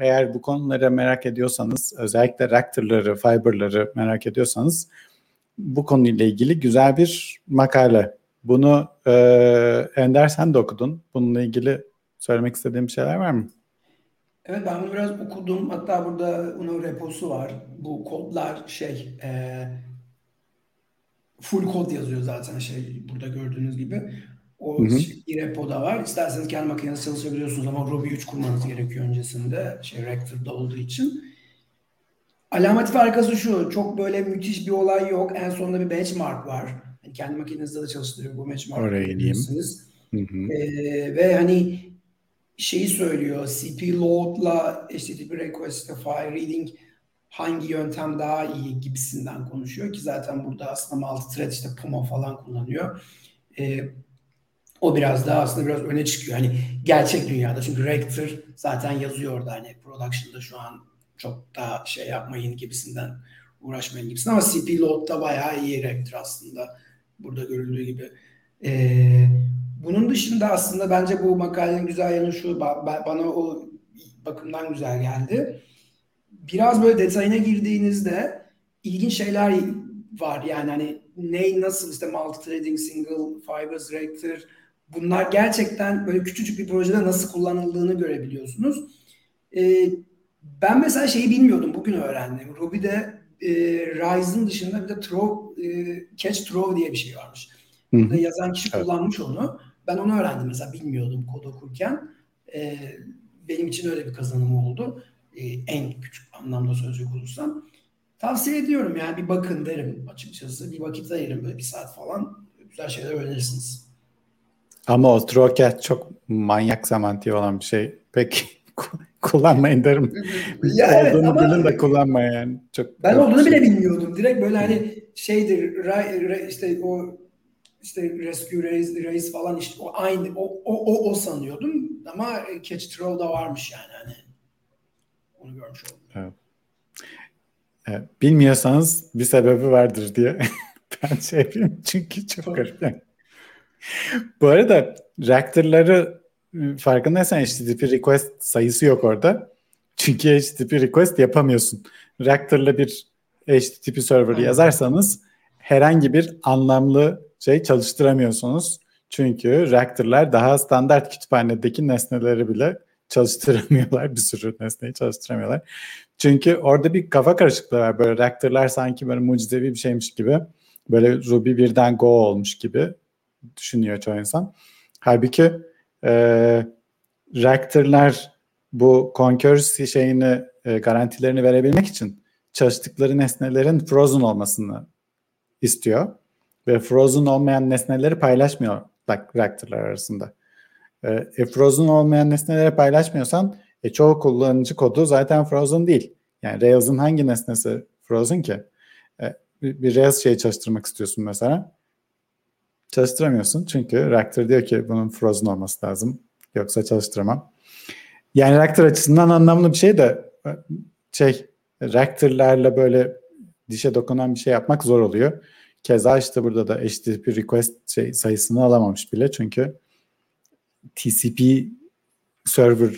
Eğer bu konuları merak ediyorsanız, özellikle Ractor'ları, Fiber'ları merak ediyorsanız bu konuyla ilgili güzel bir makale. Bunu e, Ender sen de okudun. Bununla ilgili söylemek istediğim şeyler var mı? Evet, ben bunu biraz okudum. Hatta burada onun reposu var. Bu kodlar şey e, full kod yazıyor zaten şey burada gördüğünüz gibi. O repoda var. İsterseniz kendi makineniz çalışabiliyorsunuz ama Ruby üç kurmanız gerekiyor öncesinde. Şey Ractor'da olduğu için. Alamet farkası şu. Çok böyle müthiş bir olay yok. En sonunda bir benchmark var. Yani kendi makinenizde de çalıştırıyor bu benchmark. Oraya gideyim. Ee, ve hani şeyi söylüyor. C P load'la H T T P request'le file reading hangi yöntem daha iyi gibisinden konuşuyor ki zaten burada aslında multi thread işte Puma falan kullanıyor. Ee, O biraz daha aslında biraz öne çıkıyor. Hani gerçek dünyada. Çünkü Ractor zaten yazıyor orada. Hani production'da şu an çok daha şey yapmayın gibisinden, uğraşmayın gibisinden. Ama C P load'da bayağı iyi Ractor aslında. Burada görüldüğü gibi. Ee, bunun dışında aslında bence bu makalenin güzel yanı şu. Bana o bakımdan güzel geldi. Biraz böyle detayına girdiğinizde ilginç şeyler var. Yani hani ne, nasıl işte multi-threading, single, fibers, Ractor... Bunlar gerçekten böyle küçücük bir projede nasıl kullanıldığını görebiliyorsunuz. Ee, ben mesela şeyi bilmiyordum, bugün öğrendim. Ruby'de e, Rise'ın dışında bir de throw, e, catch throw diye bir şey varmış. Burada yazan kişi evet. kullanmış onu. Ben onu öğrendim mesela, bilmiyordum kod okurken. Ee, benim için öyle bir kazanım oldu. Ee, en küçük anlamda söyleyecek olursam. Tavsiye ediyorum yani, bir bakın derim açıkçası. Bir vakit ayırın, böyle bir saat falan. Güzel şeyler öğrenirsiniz. Ama o troket çok manyak semantiği olan bir şey. Pek kullanmayın derim. Ya evet, olduğunu bilin de kullanmayın yani. Çok ben olduğunu şey. bile bilmiyordum. Direkt böyle hani şeydir ra, ra, işte o işte Resque, Rails, Rails falan işte o aynı o o o, o sanıyordum ama catch throw da varmış yani hani. Onu görmüş oldum. Evet. Evet. Bilmiyorsanız bir sebebi vardır diye ben şey yapayım çünkü çok garip. Yani. Bu arada Ractor'ları farkındaysan H T T P request sayısı yok orada. Çünkü H T T P request yapamıyorsun. Ractor'la bir H T T P server yazarsanız herhangi bir anlamlı şey çalıştıramıyorsunuz. Çünkü Ractor'lar daha standart kütüphanedeki nesneleri bile çalıştıramıyorlar. Bir sürü nesneyi çalıştıramıyorlar. Çünkü orada bir kafa karışıklığı var. Böyle Ractor'lar sanki böyle mucizevi bir şeymiş gibi. Böyle Ruby birden Go olmuş gibi düşünüyor çoğu insan. Halbuki e, Ractor'lar bu concurrency şeyini e, garantilerini verebilmek için çalıştıkları nesnelerin frozen olmasını istiyor. Ve frozen olmayan nesneleri paylaşmıyor Ractor'lar arasında. E, frozen olmayan nesneleri paylaşmıyorsan e, çoğu kullanıcı kodu zaten frozen değil. Yani Rails'ın hangi nesnesi frozen ki? E, bir Rails şeyi çalıştırmak istiyorsun mesela. Çalıştıramıyorsun çünkü Ractor diyor ki bunun frozen olması lazım. Yoksa çalıştıramam. Yani Ractor açısından anlamlı bir şey de şey Ractor'larla böyle dişe dokunan bir şey yapmak zor oluyor. Keza işte burada da H T T P request şey, sayısını alamamış bile çünkü T C P server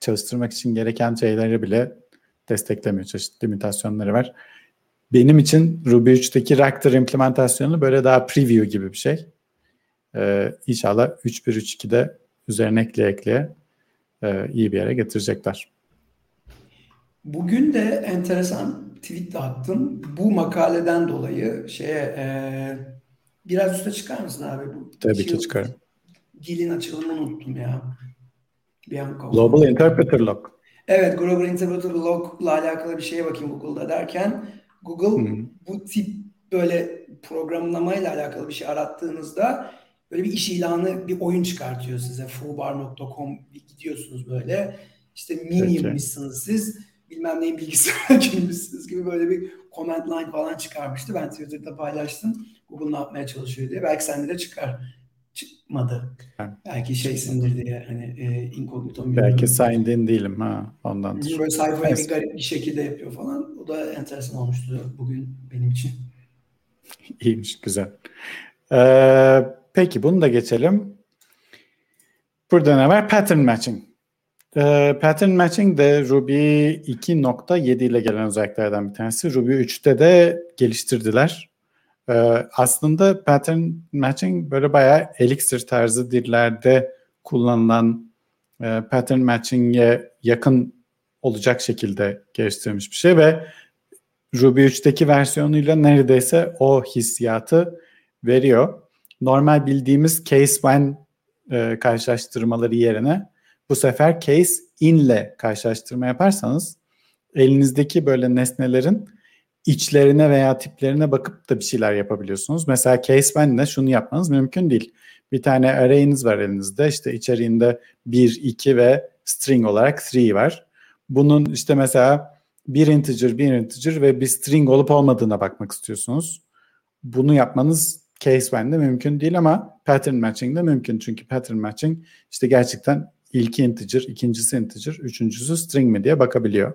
çalıştırmak için gereken şeyleri bile desteklemiyor. Çeşitli limitasyonları var. Benim için Ruby üçteki Ractor implementasyonu böyle daha preview gibi bir şey. Ee, inşallah üç nokta bir nokta üç nokta iki'de üzerine ekleye ekleye e, iyi bir yere getirecekler. Bugün de enteresan tweet de attım. Bu makaleden dolayı şeye e, biraz üste çıkar mısın abi? Bu tabii ki çıkarım. Dilin açılımını unuttum ya. Bir an Global Interpreter Lock. Evet, Global Interpreter Lock'la alakalı bir şeye bakayım Google'da derken Google hmm. bu tip böyle programlamayla alakalı bir şey arattığınızda böyle bir iş ilanı, bir oyun çıkartıyor size. foobar nokta com gidiyorsunuz böyle. İşte minimmişsiniz siz. Bilmem neyin bilgisayar kimmişsiniz gibi böyle bir comment line falan çıkarmıştı. Ben Twitter'da paylaştım. Google ne yapmaya çalışıyor diye. Belki sende de çıkar. Çıkmadı. Yani, belki şeysindir diye hani e, incognito. Belki signed in değilim ha ondan. Yani böyle sayfayı bir garip bir şekilde yapıyor falan. O da enteresan olmuştu bugün benim için. İyiymiş, güzel. Ee, peki bunu da geçelim. Burada ne var? Pattern matching. Ee, pattern matching de Ruby iki nokta yedi ile gelen özelliklerden bir tanesi. Ruby üçte de geliştirdiler. Ee, aslında pattern matching böyle bayağı elixir tarzı dillerde kullanılan e, pattern matching'e yakın olacak şekilde geliştirilmiş bir şey ve Ruby üçteki versiyonuyla neredeyse o hissiyatı veriyor. Normal bildiğimiz case when e, karşılaştırmaları yerine bu sefer case in ile karşılaştırma yaparsanız elinizdeki böyle nesnelerin içlerine veya tiplerine bakıp da bir şeyler yapabiliyorsunuz. Mesela case when'le şunu yapmanız mümkün değil. Bir tane array'iniz var elinizde. İşte içeriğinde bir, iki ve string olarak üç var. Bunun işte mesela bir integer, bir integer ve bir string olup olmadığına bakmak istiyorsunuz. Bunu yapmanız case when'de mümkün değil ama pattern matching'de mümkün. Çünkü pattern matching işte gerçekten ilki integer, ikincisi integer, üçüncüsü string mi diye bakabiliyor.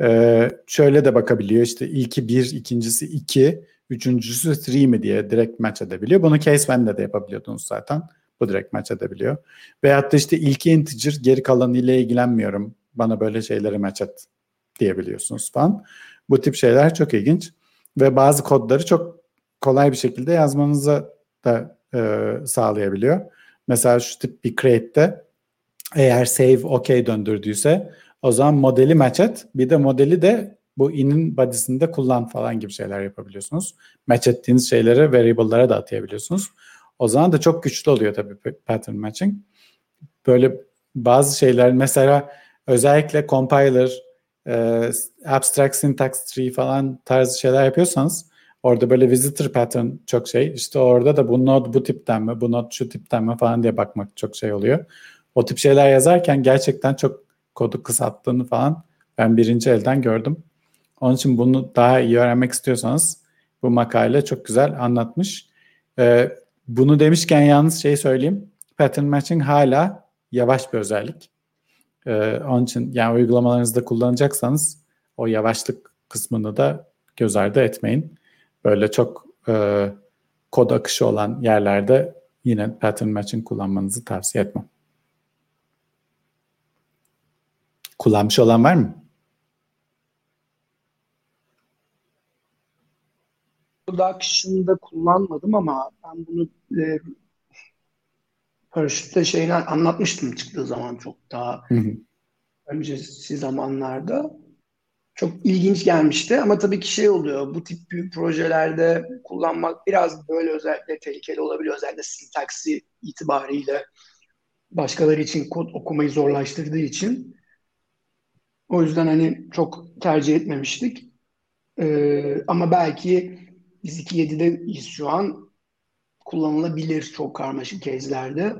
Ee, şöyle de bakabiliyor işte ilki bir, ikincisi iki, üçüncüsü üç mi diye direkt match edebiliyor. Bunu case when'de de yapabiliyordunuz zaten. Bu direkt match edebiliyor. Veyahut da işte ilki integer, geri kalanı ile ilgilenmiyorum. Bana böyle şeyleri match et diyebiliyorsunuz falan. Bu tip şeyler çok ilginç. Ve bazı kodları çok kolay bir şekilde yazmanızı da e, sağlayabiliyor. Mesela şu tip bir create'de eğer save okay döndürdüyse o zaman modeli match et. Bir de modeli de bu in'in body'sinde kullan falan gibi şeyler yapabiliyorsunuz. Match ettiğiniz şeyleri variable'lara da atayabiliyorsunuz. O zaman da çok güçlü oluyor tabii pattern matching. Böyle bazı şeyler mesela özellikle compiler, e, abstract syntax tree falan tarzı şeyler yapıyorsanız orada böyle visitor pattern çok şey. İşte orada da bu node bu tipten mi, bu node şu tipten mi falan diye bakmak çok şey oluyor. O tip şeyler yazarken gerçekten çok kodu kısalttığını falan ben birinci elden gördüm. Onun için bunu daha iyi öğrenmek istiyorsanız bu makale çok güzel anlatmış. Ee, bunu demişken yalnız şey söyleyeyim. Pattern matching hala yavaş bir özellik. Ee, onun için yani uygulamalarınızda kullanacaksanız o yavaşlık kısmını da göz ardı etmeyin. Böyle çok e, kod akışı olan yerlerde yine pattern matching kullanmanızı tavsiye etmem. Kullanmış olan var mı? Kod akışında kullanmadım ama ben bunu e, Paraşüt'te şeyini anlatmıştım çıktığı zaman çok daha hı hı. öncesi zamanlarda. Çok ilginç gelmişti ama tabii ki şey oluyor, bu tip büyük projelerde kullanmak biraz böyle özellikle tehlikeli olabiliyor. Özellikle sintaksi itibariyle başkaları için kod okumayı zorlaştırdığı için. O yüzden hani çok tercih etmemiştik. Ee, ama belki biz iki nokta yedi'deyiz şu an. Kullanılabilir çok karmaşık case'lerde.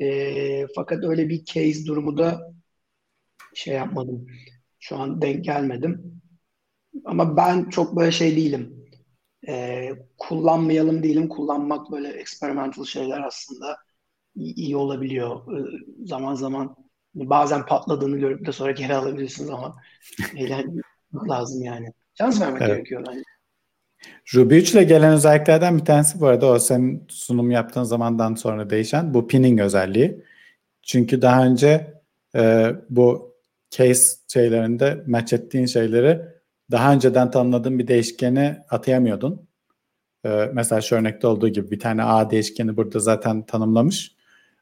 Ee, fakat öyle bir case durumu da şey yapmadım. Şu an denk gelmedim. Ama ben çok böyle şey değilim. Ee, kullanmayalım değilim. Kullanmak böyle experimental şeyler aslında iyi, iyi olabiliyor. Ee, zaman zaman bazen patladığını görüp de sonra geri alabilirsiniz ama eğlenmek lazım yani. Şans vermek evet. gerekiyor bence. Ruby üç ile gelen özelliklerden bir tanesi bu arada o senin sunum yaptığın zamandan sonra değişen bu pinning özelliği. Çünkü daha önce e, bu case şeylerinde match ettiğin şeyleri daha önceden tanımladığın bir değişkeni atayamıyordun. Ee, mesela şu örnekte olduğu gibi bir tane A değişkeni burada zaten tanımlamış.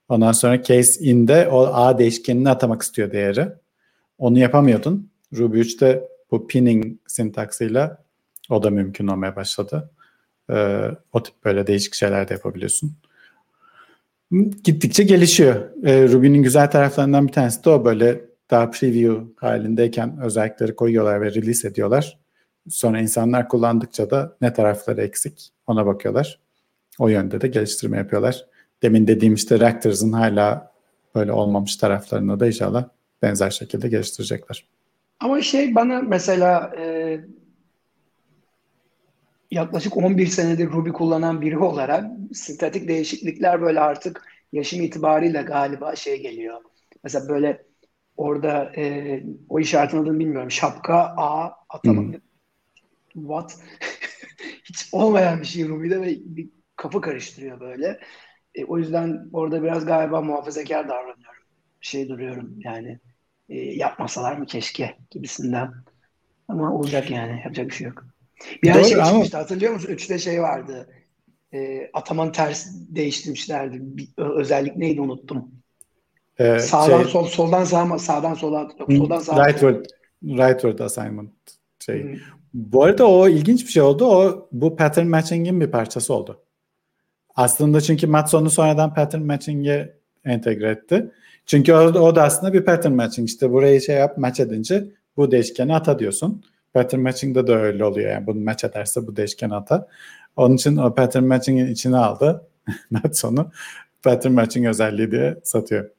Ondan sonra case in'de o A değişkenini atamak istiyor değeri. Onu yapamıyordun. Ruby üçte bu pinning sintaksıyla o da mümkün olmaya başladı. Ee, o tip böyle değişik şeyler de yapabiliyorsun. Gittikçe gelişiyor. Ee, Ruby'nin güzel taraflarından bir tanesi de o böyle daha preview halindeyken özellikleri koyuyorlar ve release ediyorlar. Sonra insanlar kullandıkça da ne tarafları eksik ona bakıyorlar. O yönde de geliştirme yapıyorlar. Demin dediğim işte Ractors'ın hala böyle olmamış taraflarını da inşallah benzer şekilde geliştirecekler. Ama şey bana mesela e, yaklaşık on bir senedir Ruby kullanan biri olarak statik değişiklikler böyle artık yaşım itibariyle galiba şey geliyor. Mesela böyle orada e, o işaretin adını bilmiyorum. Şapka, A, atamadım. Hmm. What? Hiç olmayan bir şey Ruby'de ve bir kafa karıştırıyor böyle. E, o yüzden orada biraz galiba muhafazakar davranıyorum. Şey duruyorum yani. E, yapmasalar mı keşke gibisinden. Ama olacak yani. Yapacak bir şey yok. Bir ara şey ama... çıkmıştı hatırlıyor musun? Üçte şey vardı. E, ataman ters değiştirmişlerdi. Bir, özellik neydi unuttum. Ee, sağdan şey, sol, soldan sağa, sağdan sola, yok soldan sağa. Rightward, rightward assignment şey. Hmm. Bu arada o ilginç bir şey oldu. O bu pattern matching'in bir parçası oldu. Aslında çünkü Matson'u sonradan pattern matching'e entegre etti. Çünkü o, o da aslında bir pattern matching. İşte burayı şey yap, match edince bu değişkeni ata diyorsun. Pattern matching'de de öyle oluyor. Yani bunu match ederse bu değişkeni ata. Onun için o pattern matching'in içine aldı Matson'u. Pattern matching özelliği diye satıyor.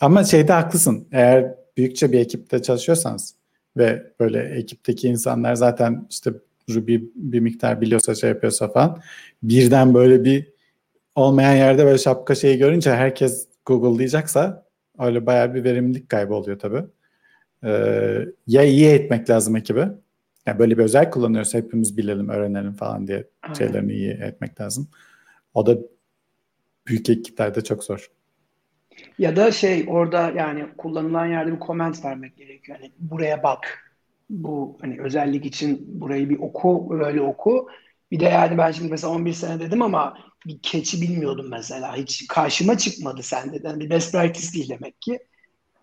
Ama şeyde haklısın. Eğer büyükçe bir ekipte çalışıyorsanız ve böyle ekipteki insanlar zaten işte Ruby bir miktar biliyorsa şey yapıyorsa falan birden böyle bir olmayan yerde böyle şapka şeyi görünce herkes Google'layacaksa öyle bayağı bir verimlilik kaybı oluyor tabii. Ee, ya iyi eğitmek lazım ekibi. Yani böyle bir özellik kullanıyorsa hepimiz bilelim, öğrenelim falan diye şeylerini iyi eğitmek lazım. O da büyük ekiplerde çok zor. Ya da şey orada yani kullanılan yerde bir comment vermek gerekiyor. Yani buraya bak. Bu hani özellik için burayı bir oku, böyle oku. Bir de yani ben şimdi mesela on bir sene dedim ama bir keçi bilmiyordum mesela. Hiç karşıma çıkmadı sende. Yani bir best practice değil demek ki.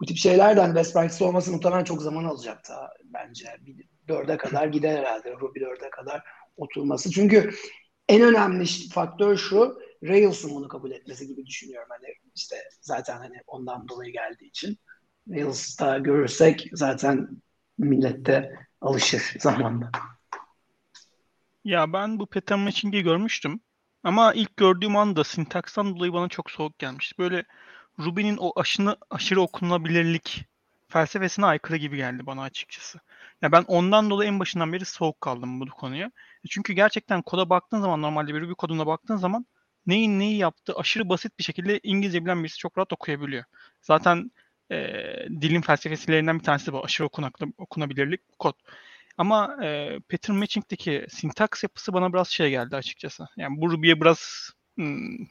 Bu tip şeylerden best practice olması muhtemelen çok zaman alacaktı bence. Bir dörde kadar gider herhalde. Ruby dörde kadar oturması. Çünkü en önemli faktör şu. Rails'ın bunu kabul etmesi gibi düşünüyorum. Hani işte zaten hani ondan dolayı geldiği için. Rails'ta görürsek zaten millette alışır zamanla. Ya ben bu pattern matching'i görmüştüm. Ama ilk gördüğüm anda sintakstan dolayı bana çok soğuk gelmişti. Böyle Ruby'nin o aşını, aşırı okunabilirlik felsefesine aykırı gibi geldi bana açıkçası. Ya ben ondan dolayı en başından beri soğuk kaldım bu konuya. Çünkü gerçekten koda baktığın zaman normalde bir Ruby koduna baktığın zaman neyin neyi yaptığı aşırı basit bir şekilde İngilizce bilen birisi çok rahat okuyabiliyor. Zaten e, dilin felsefesilerinden bir tanesi bu aşırı okunaklı, okunabilirlik kod. Ama e, pattern matching'deki sintaks yapısı bana biraz şey geldi açıkçası. Yani bu Ruby'ye biraz hmm,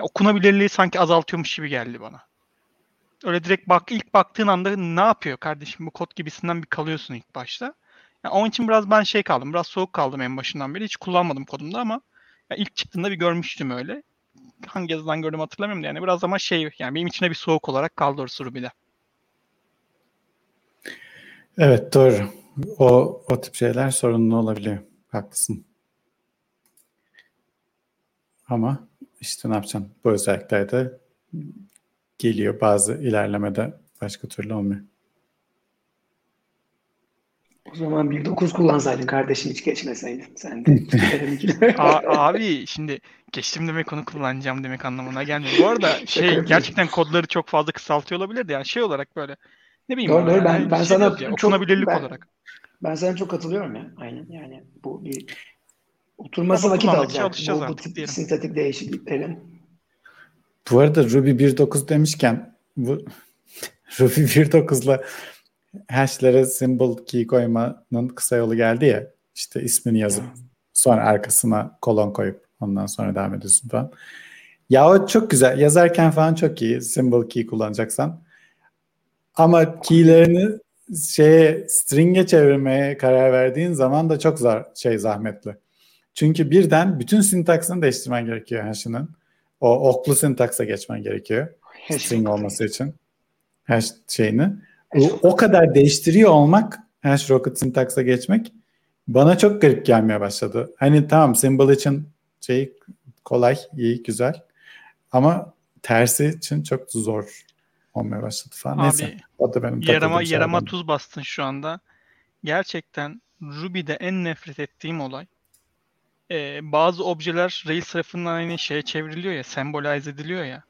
okunabilirliği sanki azaltıyormuş gibi geldi bana. Öyle direkt bak ilk baktığın anda ne yapıyor kardeşim bu kod gibisinden bir kalıyorsun ilk başta. Yani onun için biraz ben şey kaldım, biraz soğuk kaldım en başından beri. Hiç kullanmadım kodumda ama yani ilk çıktığında bir görmüştüm öyle. Hangi yazıdan gördüm hatırlamıyorum da yani biraz ama şey yani benim içine bir soğuk olarak kaldı Ruby'de. Evet doğru. O, o tip şeyler sorunlu olabiliyor. Haklısın. Ama işte ne yapacaksın? Bu özellikler de geliyor. Bazı ilerlemede başka türlü olmuyor. O zaman bir nokta dokuz kullansaydın kardeşim hiç geçmeseydin sen de. A- abi şimdi geçtim demek onu kullanacağım demek anlamına gelmiyor. Bu arada şey gerçekten kodları çok fazla kısaltıyor olabilir de yani şey olarak böyle ne bileyim. Doğru, ben, ben, ben şey sana ya, çok okunabilirlik ben, olarak. Ben sana çok katılıyorum ya. Aynen yani bu bir oturması ya, vakit alacak. Bu, bu tip sintetik değişikliklerin. Bu arada Ruby bir nokta dokuz demişken bu Ruby bir nokta dokuzla hash'lere symbol key koymanın kısa yolu geldi ya. İşte ismini yazıp sonra arkasına kolon koyup ondan sonra devam ediyorsun falan. Ya o çok güzel. Yazarken falan çok iyi. Symbol key kullanacaksan. Ama key'lerini şeye string'e çevirmeye karar verdiğin zaman da çok zar şey zahmetli. Çünkü birden bütün sintaksını değiştirmen gerekiyor hash'inin. O oklu sintaksa geçmen gerekiyor. String olması için. Hash şeyini. O, o kadar değiştiriyor olmak, hash rocket sintaksa geçmek bana çok garip gelmeye başladı. Hani tamam symbol için şey kolay, iyi, güzel ama tersi için çok zor olmaya başladı falan. Abi, neyse. O da benim yarama, yarama tuz bastın şu anda. Gerçekten Ruby'de en nefret ettiğim olay e, bazı objeler Rails tarafından aynı şeye çevriliyor ya, sembolize ediliyor ya.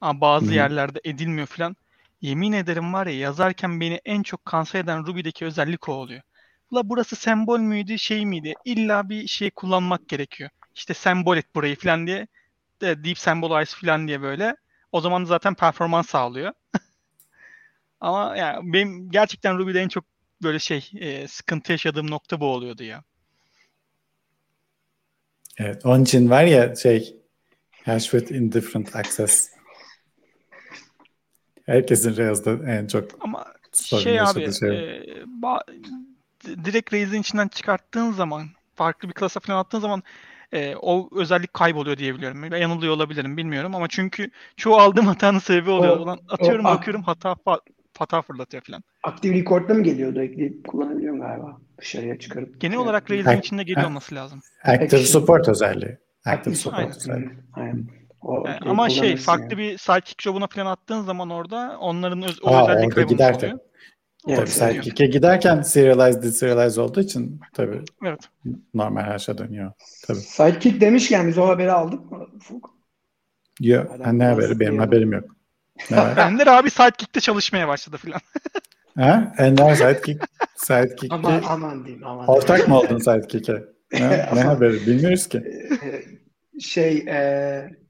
Ama bazı hmm. yerlerde edilmiyor falan. Yemin ederim var ya yazarken beni en çok kanser eden Ruby'deki özellik o oluyor. La burası sembol müydü şey miydi? İlla bir şey kullanmak gerekiyor. İşte sembol et burayı falan diye. Deep symbolize falan diye böyle. O zaman zaten performans sağlıyor. Ama yani benim gerçekten Ruby'de en çok böyle şey e, sıkıntı yaşadığım nokta bu oluyordu ya. Evet onun için var ya şey hash with indifferent access. Herkesin Rails'da en çok ama şey abi şey. E, ba- direkt Rails'in içinden çıkarttığın zaman farklı bir klasa falan attığın zaman e, o özellik kayboluyor diyebiliyorum. Yanılıyor olabilirim bilmiyorum ama çünkü çoğu aldığım hatanın sebebi oluyor. O, Olan, atıyorum o, bakıyorum hata fa- hata fırlatıyor falan. Active Record'da mı geliyordu? Ekleyip kullanabiliyorum galiba. Dışarıya çıkarıp. Genel yani, olarak Rails'in içinde geliyor olması lazım. Active Support özelliği. Active Support özelliği. O, yani, ama şey farklı yani. Bir Sidekiq job'una plan attığın zaman orada onların öz, o özellik kaybolmuş oluyor. Tabii Sidekiq'e giderken serialize, deserialize olduğu için tabii evet. Normal her şey dönüyor. Tabii. Sidekiq demişken biz o haberi aldık mı? Yok. Ne haberi? Benim haberim yok. Ender abi Sidekiq'te çalışmaya başladı filan. Ha? Ender Sidekiq. Sidekiq'te. Aman, aman diyeyim. Aman ortak mı oldun Sidekiq'e? Ne, ne haberi? Bilmiyoruz ki. Şey... E...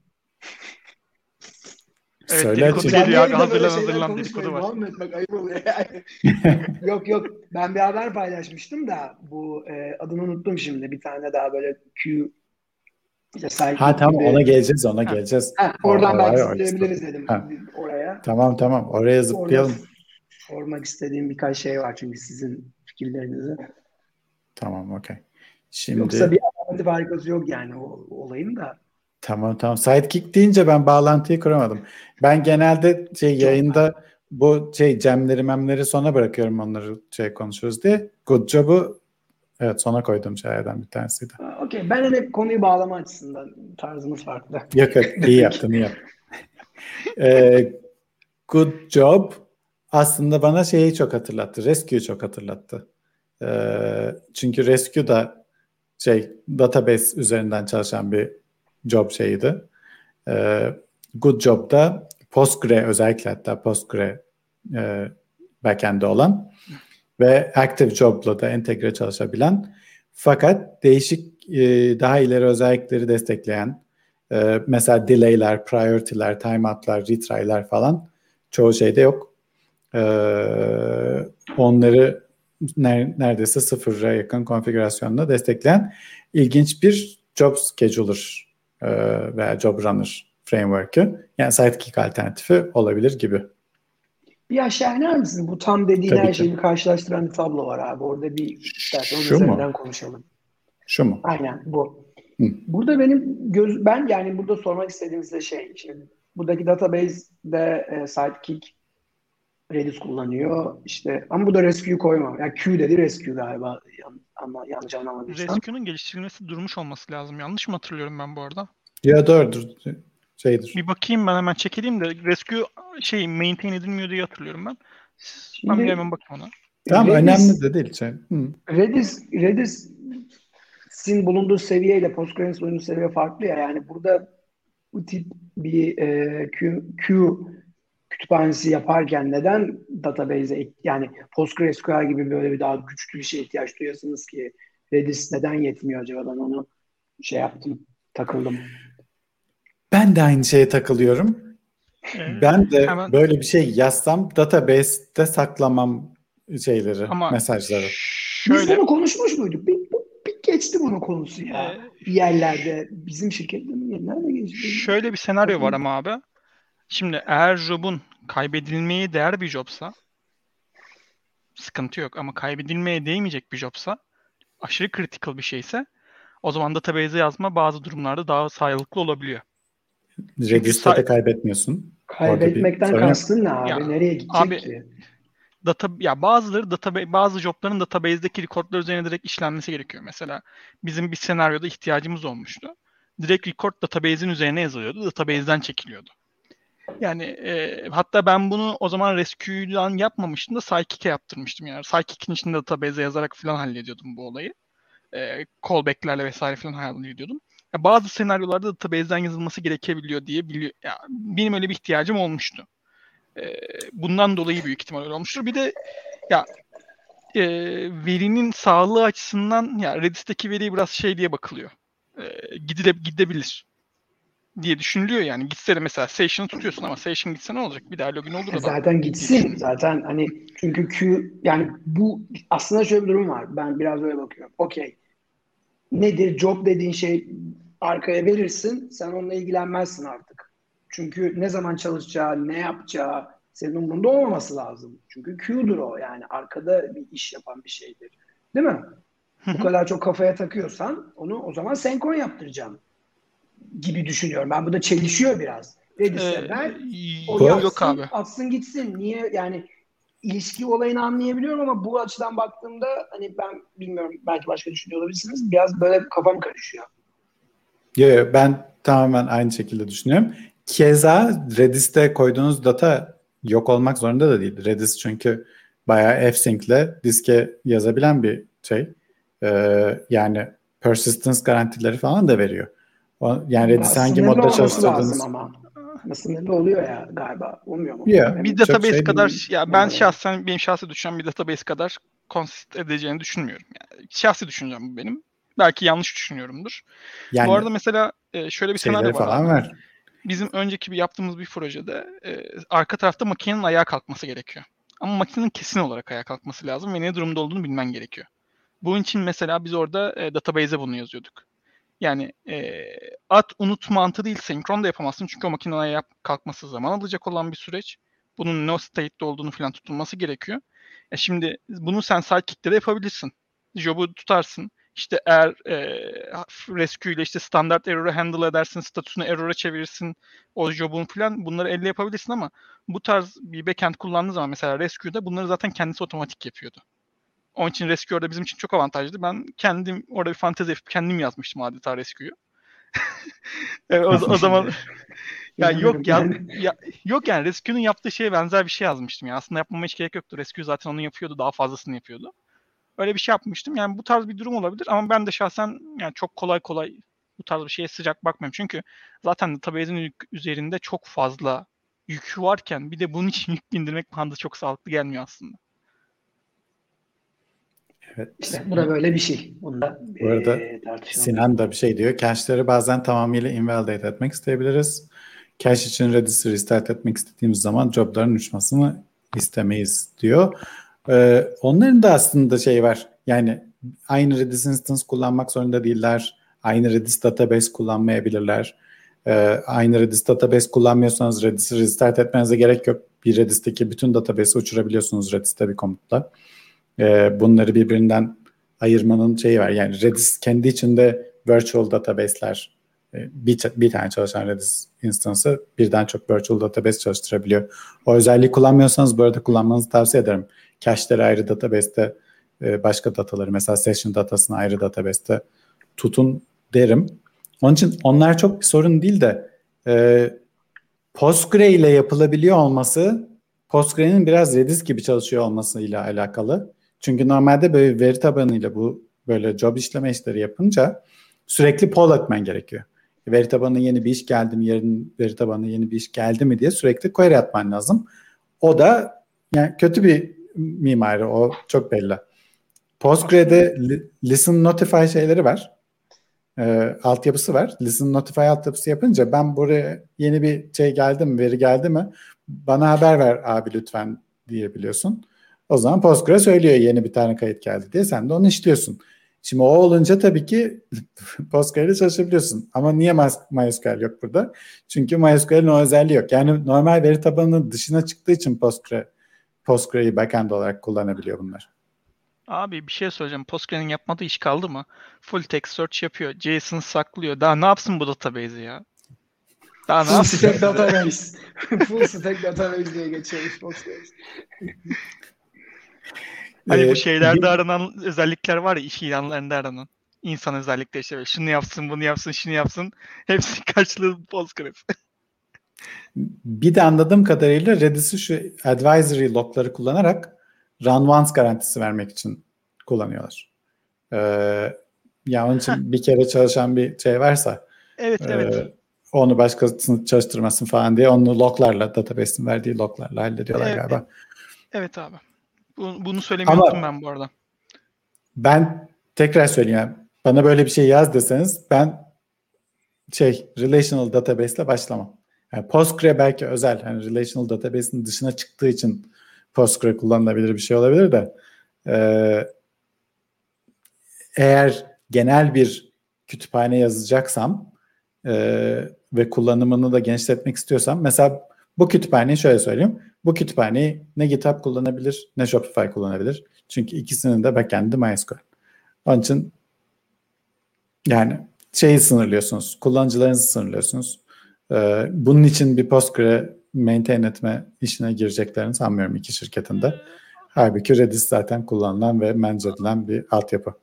Evet, söyle dedikodu geliyor abi. Hazırlan hazırlan dedikodu var. Muhammed bak ayıp oluyor yani. Yok yok ben bir haber paylaşmıştım da bu e, adını unuttum şimdi bir tane daha böyle Q işte ha tamam gibi. Ona geleceğiz ona ha. geleceğiz. Ha, oradan belki zıplayabiliriz dedim ha. oraya. Tamam tamam oraya zıplayalım. Orada sormak istediğim birkaç şey var çünkü sizin fikirlerinizi. Tamam okey. Şimdi... Yoksa bir alanı farkası yok yani o olayın da. Tamam tamam. Sidekiq deyince ben bağlantıyı kuramadım. Ben genelde şey yayında bu şey cemleri memleri sona bırakıyorum onları şey konuşuruz diye. Good Job'u evet sona koyduğum şeylerden bir tanesiydi. Okey. Ben hani konuyu bağlama açısından tarzımız farklı. Yok yok. İyi yaptın iyi yaptın. ee, Good Job aslında bana şeyi çok hatırlattı. Rescue'yu çok hatırlattı. Ee, çünkü Rescue da şey database üzerinden çalışan bir job şeydi. Ee, Good Job'da Postgre özellikle hatta Postgre e, backend'de olan ve Active Job'la da entegre çalışabilen fakat değişik e, daha ileri özellikleri destekleyen e, mesela delay'ler, priority'ler, timeout'lar, retry'ler falan çoğu şeyde yok. E, onları neredeyse sıfıra yakın konfigürasyonla destekleyen ilginç bir job scheduler e, veya job runner framework'ı, yani Sidekiq alternatifi olabilir gibi. Bir aşağı iner misiniz? Bu tam dediğin Tabii her ki. şeyi karşılaştıran bir tablo var abi. Orada bir istersen onun üzerinden mu? konuşalım. Şu mu? Aynen bu. Hı. Burada benim göz, ben yani burada sormak istediğim size şey, şimdi buradaki database'de e, Sidekiq Redis kullanıyor. İşte ama bu da Resque'yi koymam. Ya yani Q dedi Resque galiba. Ama yanlış anlamadıysam. Resque'nin geliştirilmesi durmuş olması lazım. Yanlış mı hatırlıyorum ben bu arada? Ya doğrudur. Şeydir. Bir bakayım ben hemen çekileyim de Resque şey maintain edilmiyor diye hatırlıyorum ben. Şimdi, ben bir hemen bakayım ona. Tamam Redis, önemli de değil. Şey. Redis Redis'in bulunduğu seviyeyle Postgres bulunduğu seviye farklı ya. Yani burada bu tip bir e, Q, Q kütüphanesi yaparken neden database'e yani PostgreSQL gibi böyle bir daha güçlü bir şeye ihtiyaç duyuyorsunuz ki Redis neden yetmiyor acaba? Ben onu şey yaptım, takıldım. Ben de aynı şeye takılıyorum. Ee, ben de hemen... böyle bir şey yazsam database'te saklamam şeyleri, ama mesajları. Şöyle... Biz bunu konuşmuş muyduk? Bir, bir geçti bunun konusu ya. Ee... Bir yerlerde, bizim şirketlerin yerlerde geçti. Şöyle bir senaryo var ama abi. Şimdi eğer job'un kaybedilmeye değer bir jobsa sıkıntı yok, ama kaybedilmeye değmeyecek bir jobsa, aşırı critical bir şeyse, o zaman database'e yazma bazı durumlarda daha sağlıklı olabiliyor. Register'da say- kaybetmiyorsun. Kaybetmekten kastın ne abi? Ya, nereye gidecek abi, ki? Data, ya bazıları database, bazı jobların database'deki record'lar üzerine direkt işlenmesi gerekiyor. Mesela bizim bir senaryoda ihtiyacımız olmuştu. Direkt record database'in üzerine yazılıyordu. Database'den çekiliyordu. Yani e, hatta ben bunu o zaman Rescue'dan yapmamıştım da Sidekiq'e yaptırmıştım yani. Sidekiq'in içinde database'e yazarak falan hallediyordum bu olayı. E, callback'lerle vesaire falan hallediyordum. Ya, bazı senaryolarda database'den yazılması gerekebiliyor diye biliyor. Ya, benim öyle bir ihtiyacım olmuştu. E, bundan dolayı büyük ihtimal öyle olmuştur. Bir de ya e, verinin sağlığı açısından ya Redis'teki veri biraz şey diye bakılıyor. E, gidile, gidebilir diye düşünülüyor yani. Gitse de mesela session'ı tutuyorsun ama session gitse ne olacak? Bir daha login olur da. Zaten gitsin. Zaten hani çünkü Q yani bu aslında şöyle bir durum var. Ben biraz öyle bakıyorum. Okey. Nedir? Job dediğin şey arkaya verirsin. Sen onunla ilgilenmezsin artık. Çünkü ne zaman çalışacağı, ne yapacağı senin umurunda olmaması lazım. Çünkü Q'dur o yani. Arkada bir iş yapan bir şeydir. Değil mi? Bu kadar çok kafaya takıyorsan onu o zaman senkron yaptıracaksın gibi düşünüyorum. Ben bu da çelişiyor biraz. Redis'e ben ee, o yapsın, atsın gitsin. Niye yani ilişki olayını anlayabiliyorum ama bu açıdan baktığımda hani ben bilmiyorum, belki başka düşünüyor olabilirsiniz. Biraz böyle kafam karışıyor. Yo, yo, ben tamamen aynı şekilde düşünüyorum. Keza Redis'te koyduğunuz data yok olmak zorunda da değil. Redis çünkü bayağı fsync'le diske yazabilen bir şey. Ee, yani persistence garantileri falan da veriyor. Yani Redis hangi modda çalıştırdınız? Sınırlı oluyor ya galiba. Olmuyor mu? Yeah, yani bir database şey kadar değil. Ya ben yani şahsen benim şahsi düşünen bir database kadar konsist edeceğini düşünmüyorum. Yani şahsi düşüncem bu benim. Belki yanlış düşünüyorumdur. Yani bu arada mesela şöyle bir senaryo var. var. Bizim önceki bir yaptığımız bir projede arka tarafta makinenin ayağa kalkması gerekiyor. Ama makinenin kesin olarak ayağa kalkması lazım ve ne durumda olduğunu bilmen gerekiyor. Bunun için mesela biz orada database'e bunu yazıyorduk. Yani e, at unut mantığı değil, senkron da yapamazsın. Çünkü o makineye yap, kalkması zaman alacak olan bir süreç. Bunun no state'de olduğunu falan tutulması gerekiyor. E şimdi bunu sen Sidekiq'te de yapabilirsin. Job'u tutarsın. İşte eğer e, Resque ile işte standart error'ı handle edersin, statüsünü error'a çevirirsin. O job'un falan bunları elle yapabilirsin ama bu tarz bir backend kullandığın zaman mesela Rescue'de bunları zaten kendisi otomatik yapıyordu. Onun için Resque orada bizim için çok avantajlı. Ben kendim orada bir fantezi yapıp kendim yazmıştım adeta Rescue'yu. o, o zaman ya yok ya, ya yok yani Rescue'nun yaptığı şeye benzer bir şey yazmıştım. Yani aslında yapmama hiç gerek yoktu. Resque zaten onu yapıyordu, daha fazlasını yapıyordu. Öyle bir şey yapmıştım. Yani bu tarz bir durum olabilir ama ben de şahsen yani çok kolay kolay bu tarz bir şeye sıcak bakmıyorum. Çünkü zaten database'in üzerinde çok fazla yükü varken bir de bunun için yük bindirmek bana çok sağlıklı gelmiyor aslında. Evet. İşte bu da böyle bir şey. Bunda bu arada ee, Sinan da bir şey diyor. Cache'leri bazen tamamıyla invalidate etmek isteyebiliriz. Cache için Redis'i restart etmek istediğimiz zaman job'ların uçmasını istemeyiz diyor. Ee, onların da aslında şey var. Yani aynı Redis instance kullanmak zorunda değiller. Aynı Redis database kullanmayabilirler. Ee, aynı Redis database kullanmıyorsanız Redis'i restart etmenize gerek yok. Bir Redis'teki bütün database'i uçurabiliyorsunuz Redis'te bir komutla. Ee, bunları birbirinden ayırmanın şeyi var. Yani Redis kendi içinde virtual database'ler, bir, bir tane çalışan Redis instance'ı birden çok virtual database çalıştırabiliyor. O özelliği kullanmıyorsanız bu arada kullanmanızı tavsiye ederim. Cache'leri ayrı database'te, başka dataları mesela session datasını ayrı database'te tutun derim. Onun için onlar çok bir sorun değil de e, Postgres ile yapılabiliyor olması, Postgres'in biraz Redis gibi çalışıyor olmasıyla alakalı. Çünkü normalde böyle veri tabanıyla bu böyle job işleme işleri yapınca sürekli poll etmen gerekiyor. Veri tabanına yeni bir iş geldi mi, yerin veri tabanına yeni bir iş geldi mi diye sürekli query atman lazım. O da yani kötü bir mimari, o çok belli. Postgres'de Listen Notify şeyleri var. E, altyapısı var. Listen Notify altyapısı yapınca ben buraya yeni bir şey geldi mi, veri geldi mi bana haber ver abi lütfen diyebiliyorsun. O zaman Postgres söylüyor yeni bir tane kayıt geldi diye, sen de onu işliyorsun. Şimdi o olunca tabii ki Postgres'le çalışabiliyorsun. Ama niye MySQL yok burada? Çünkü MySQL'in o özelliği yok. Yani normal veri tabanının dışına çıktığı için Postgres, Postgres'i backend olarak kullanabiliyor bunlar. Abi bir şey söyleyeceğim. Postgres'in yapmadığı iş kaldı mı? Full text search yapıyor. JSON saklıyor. Daha ne yapsın bu database'i ya? Daha Full stack database. Full stack database diye geçiyormuş Postgres. Hani ee, bu şeylerde aranan özellikler var ya, iş ilanlarında aranan. İnsan özellikleri işte şunu yapsın, bunu yapsın, şunu yapsın. Hepsi karşılığı Postgres. Bir de anladığım kadarıyla Redis'i şu advisory logları kullanarak run once garantisi vermek için kullanıyorlar. Ee, yani onun için bir kere çalışan bir şey varsa evet, e, evet. onu başkasını çalıştırmasın falan diye onu loglarla, database'in verdiği loglarla hallediyorlar evet, galiba. Evet abi. Bunu söylemiyordum ben bu arada. Ben tekrar söyleyeyim. Yani bana böyle bir şey yaz deseniz ben şey relational database ile başlamam. Yani Postgres belki özel. Yani relational database'in dışına çıktığı için Postgres kullanılabilir bir şey olabilir de ee, eğer genel bir kütüphane yazacaksam e, ve kullanımını da genişletmek istiyorsam mesela bu kütüphaneyi şöyle söyleyeyim. Bu kütüphaneyi ne GitHub kullanabilir ne Shopify kullanabilir. Çünkü ikisinin de backend'i MySQL. Onun için yani şeyi sınırlıyorsunuz. Kullanıcılarınızı sınırlıyorsunuz. Ee, bunun için bir Postgres maintain etme işine gireceklerini sanmıyorum iki şirketinde. Halbuki Redis zaten kullanılan ve manage edilen bir altyapı.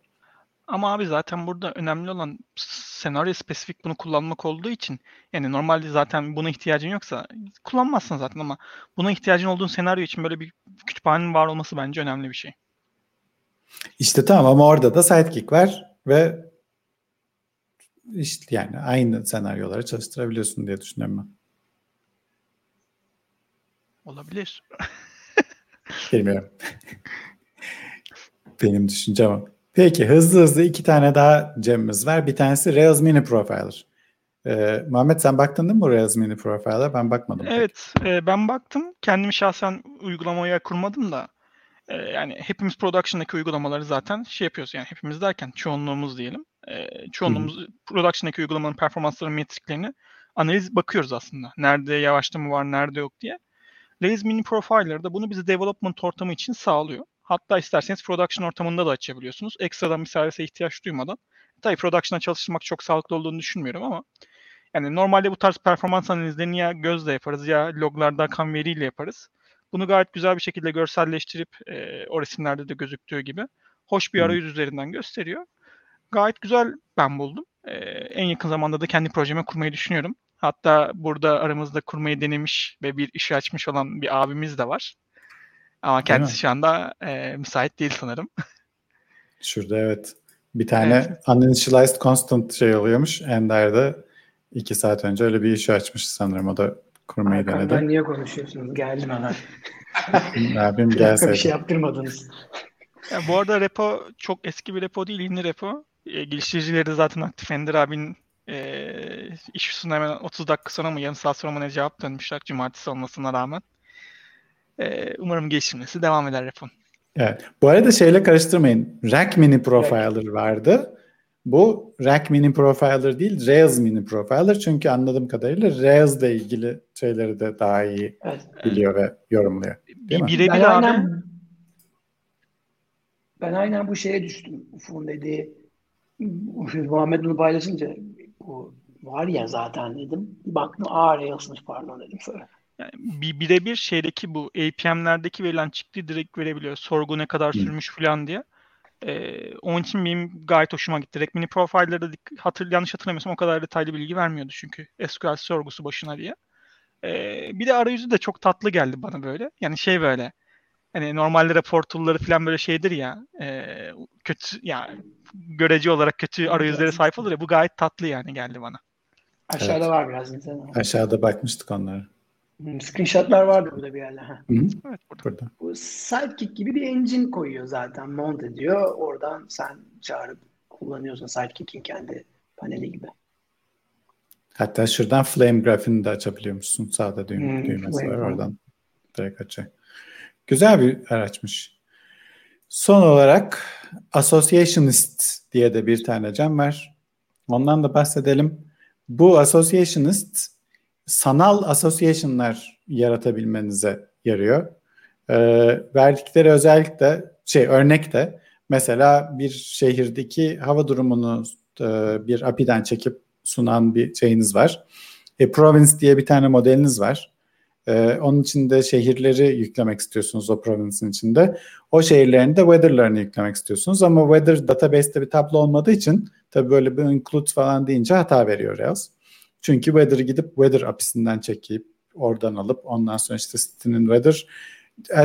Ama abi zaten burada önemli olan senaryo spesifik bunu kullanmak olduğu için, yani normalde zaten buna ihtiyacın yoksa kullanmazsın zaten, ama buna ihtiyacın olduğun senaryo için böyle bir kütüphanenin var olması bence önemli bir şey. İşte tamam, ama orada da Sidekiq var ve işte yani aynı senaryoları çalıştırabiliyorsun diye düşünüyorum ben. Olabilir. Bilmiyorum. Benim düşüncem o. Peki hızlı hızlı iki tane daha gemimiz var. Bir tanesi Rails Mini Profiler. Ee, Muhammed sen baktın değil mi bu Rails Mini Profiler'a? Ben bakmadım. Evet e, ben baktım. Kendimi şahsen uygulamaya kurmadım da e, yani hepimiz production'daki uygulamaları zaten şey yapıyoruz. Yani hepimiz derken çoğunluğumuz diyelim. E, çoğunluğumuz Hı-hı. production'daki uygulamanın performansları, metriklerini analiz bakıyoruz aslında. Nerede yavaşlama var, nerede yok diye. Rails Mini Profiler da bunu bize development ortamı için sağlıyor. Hatta isterseniz production ortamında da açabiliyorsunuz. Ekstradan bir servise ihtiyaç duymadan. Tabii production'a çalıştırmak çok sağlıklı olduğunu düşünmüyorum ama yani normalde bu tarz performans analizlerini ya gözle yaparız ya loglarda akan veriyle yaparız. Bunu gayet güzel bir şekilde görselleştirip e, o resimlerde de gözüktüğü gibi hoş bir arayüz üzerinden gösteriyor. Gayet güzel ben buldum. E, en yakın zamanda da kendi projeme kurmayı düşünüyorum. Hatta burada aramızda kurmayı denemiş ve bir işi açmış olan bir abimiz de var. Ama kendisi şu anda e, müsait değil sanırım. Şurada evet. Bir tane evet. uninitialized constant şey oluyormuş. Ender'de iki saat önce öyle bir işi açmış sanırım. O da kurmayı Arkan, denedi. Ben niye konuşuyorsunuz? Geldim hemen. Abim gelseydi. Bir şey yaptırmadınız. Yani bu arada repo çok eski bir repo değil. Yeni repo. E, geliştiricileri de zaten aktif. Ender abinin e, iş üstüne hemen otuz dakika sonra mı yarım saat sonra mı ne cevap dönmüşler. Cumartesi olmasına rağmen. Umarım geliştirmesi devam eder Rafael. Evet. Bu arada şeyle karıştırmayın. Rack Mini Profiler vardı. Bu Rack Mini Profiler değil, Rails Mini Profiler. Çünkü anladığım kadarıyla Rails ile ilgili şeyleri de daha iyi evet. biliyor ve yorumluyor. Değil mi? Birebir ben, aynen, ben aynen bu şeye düştüm. Ufuk'un dediği, Muhammed bunu paylaşınca bu var ya zaten dedim. Baktım, aa Rails'mış pardon dedim sonra. Yani birebir şeydeki bu A P M'lerdeki verilen çıktıyı direkt verebiliyor. Sorgu ne kadar sürmüş falan diye. Ee, onun için benim gayet hoşuma gitti. Rack Mini Profiler'da hatır, yanlış hatırlamıyorsam o kadar detaylı bilgi vermiyordu çünkü S Q L sorgusu başına diye. Ee, bir de arayüzü de çok tatlı geldi bana böyle. Yani şey böyle hani normalde rapor tool'ları falan böyle şeydir ya e, kötü yani görece olarak kötü arayüzlere sahip olur ya, bu gayet tatlı yani geldi bana. Aşağıda evet. var biraz insan. Aşağıda bakmıştık onlara. Screenshotlar vardı burada bir yerde. Evet, burada. burada. Bu Sidekiq gibi bir engine koyuyor zaten. Mount ediyor. Oradan sen çağırıp kullanıyorsun. Sidekiq'in kendi paneli gibi. Hatta şuradan Flame grafiğini de açabiliyormuşsun. Sağda düğme, hmm, düğmesi var. Oradan direkt açıyor. Güzel bir araçmış. Son olarak Associationist diye de bir tane can var. Ondan da bahsedelim. Bu Associationist sanal association'lar yaratabilmenize yarıyor. Ee, verdikleri özellik de şey örnek de mesela bir şehirdeki hava durumunu e, bir A P I'den çekip sunan bir şeyiniz var. E, Province diye bir tane modeliniz var. E, onun içinde şehirleri yüklemek istiyorsunuz o Province'in içinde. O şehirlerin de weather'larını yüklemek istiyorsunuz ama weather database'te bir tablo olmadığı için tabii böyle bir include falan deyince hata veriyor Rails. Çünkü weather'ı gidip weather A P I'sinden çekip oradan alıp ondan sonra işte sitenin weather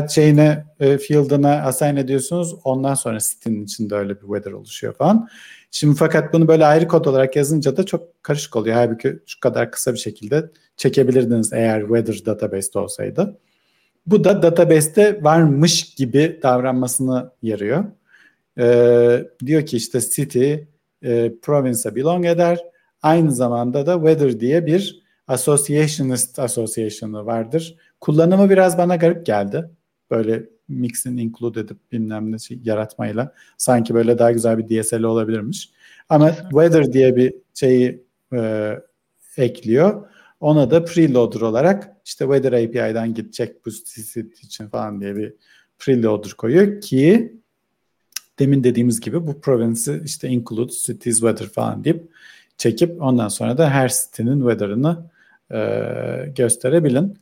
şeyine, field'ına assign ediyorsunuz. Ondan sonra sitenin içinde öyle bir weather oluşuyor falan. Şimdi fakat bunu böyle ayrı kod olarak yazınca da çok karışık oluyor. Halbuki şu kadar kısa bir şekilde çekebilirdiniz eğer weather database'de olsaydı. Bu da database'de varmış gibi davranmasını yarıyor. Ee, diyor ki işte city e, province'a belong eder. Aynı zamanda da Weather diye bir Associationist Association'ı vardır. Kullanımı biraz bana garip geldi. Böyle mix'in include edip bilmem ne şey yaratmayla. Sanki böyle daha güzel bir D S L olabilirmiş. Ama Weather diye bir şeyi e, ekliyor. Ona da preloader olarak işte Weather A P I'den gidecek bu sit için falan diye bir preloader koyuyor ki demin dediğimiz gibi bu province'i işte include cities weather falan deyip çekip ondan sonra da her sitenin weather'ını e, gösterebilin.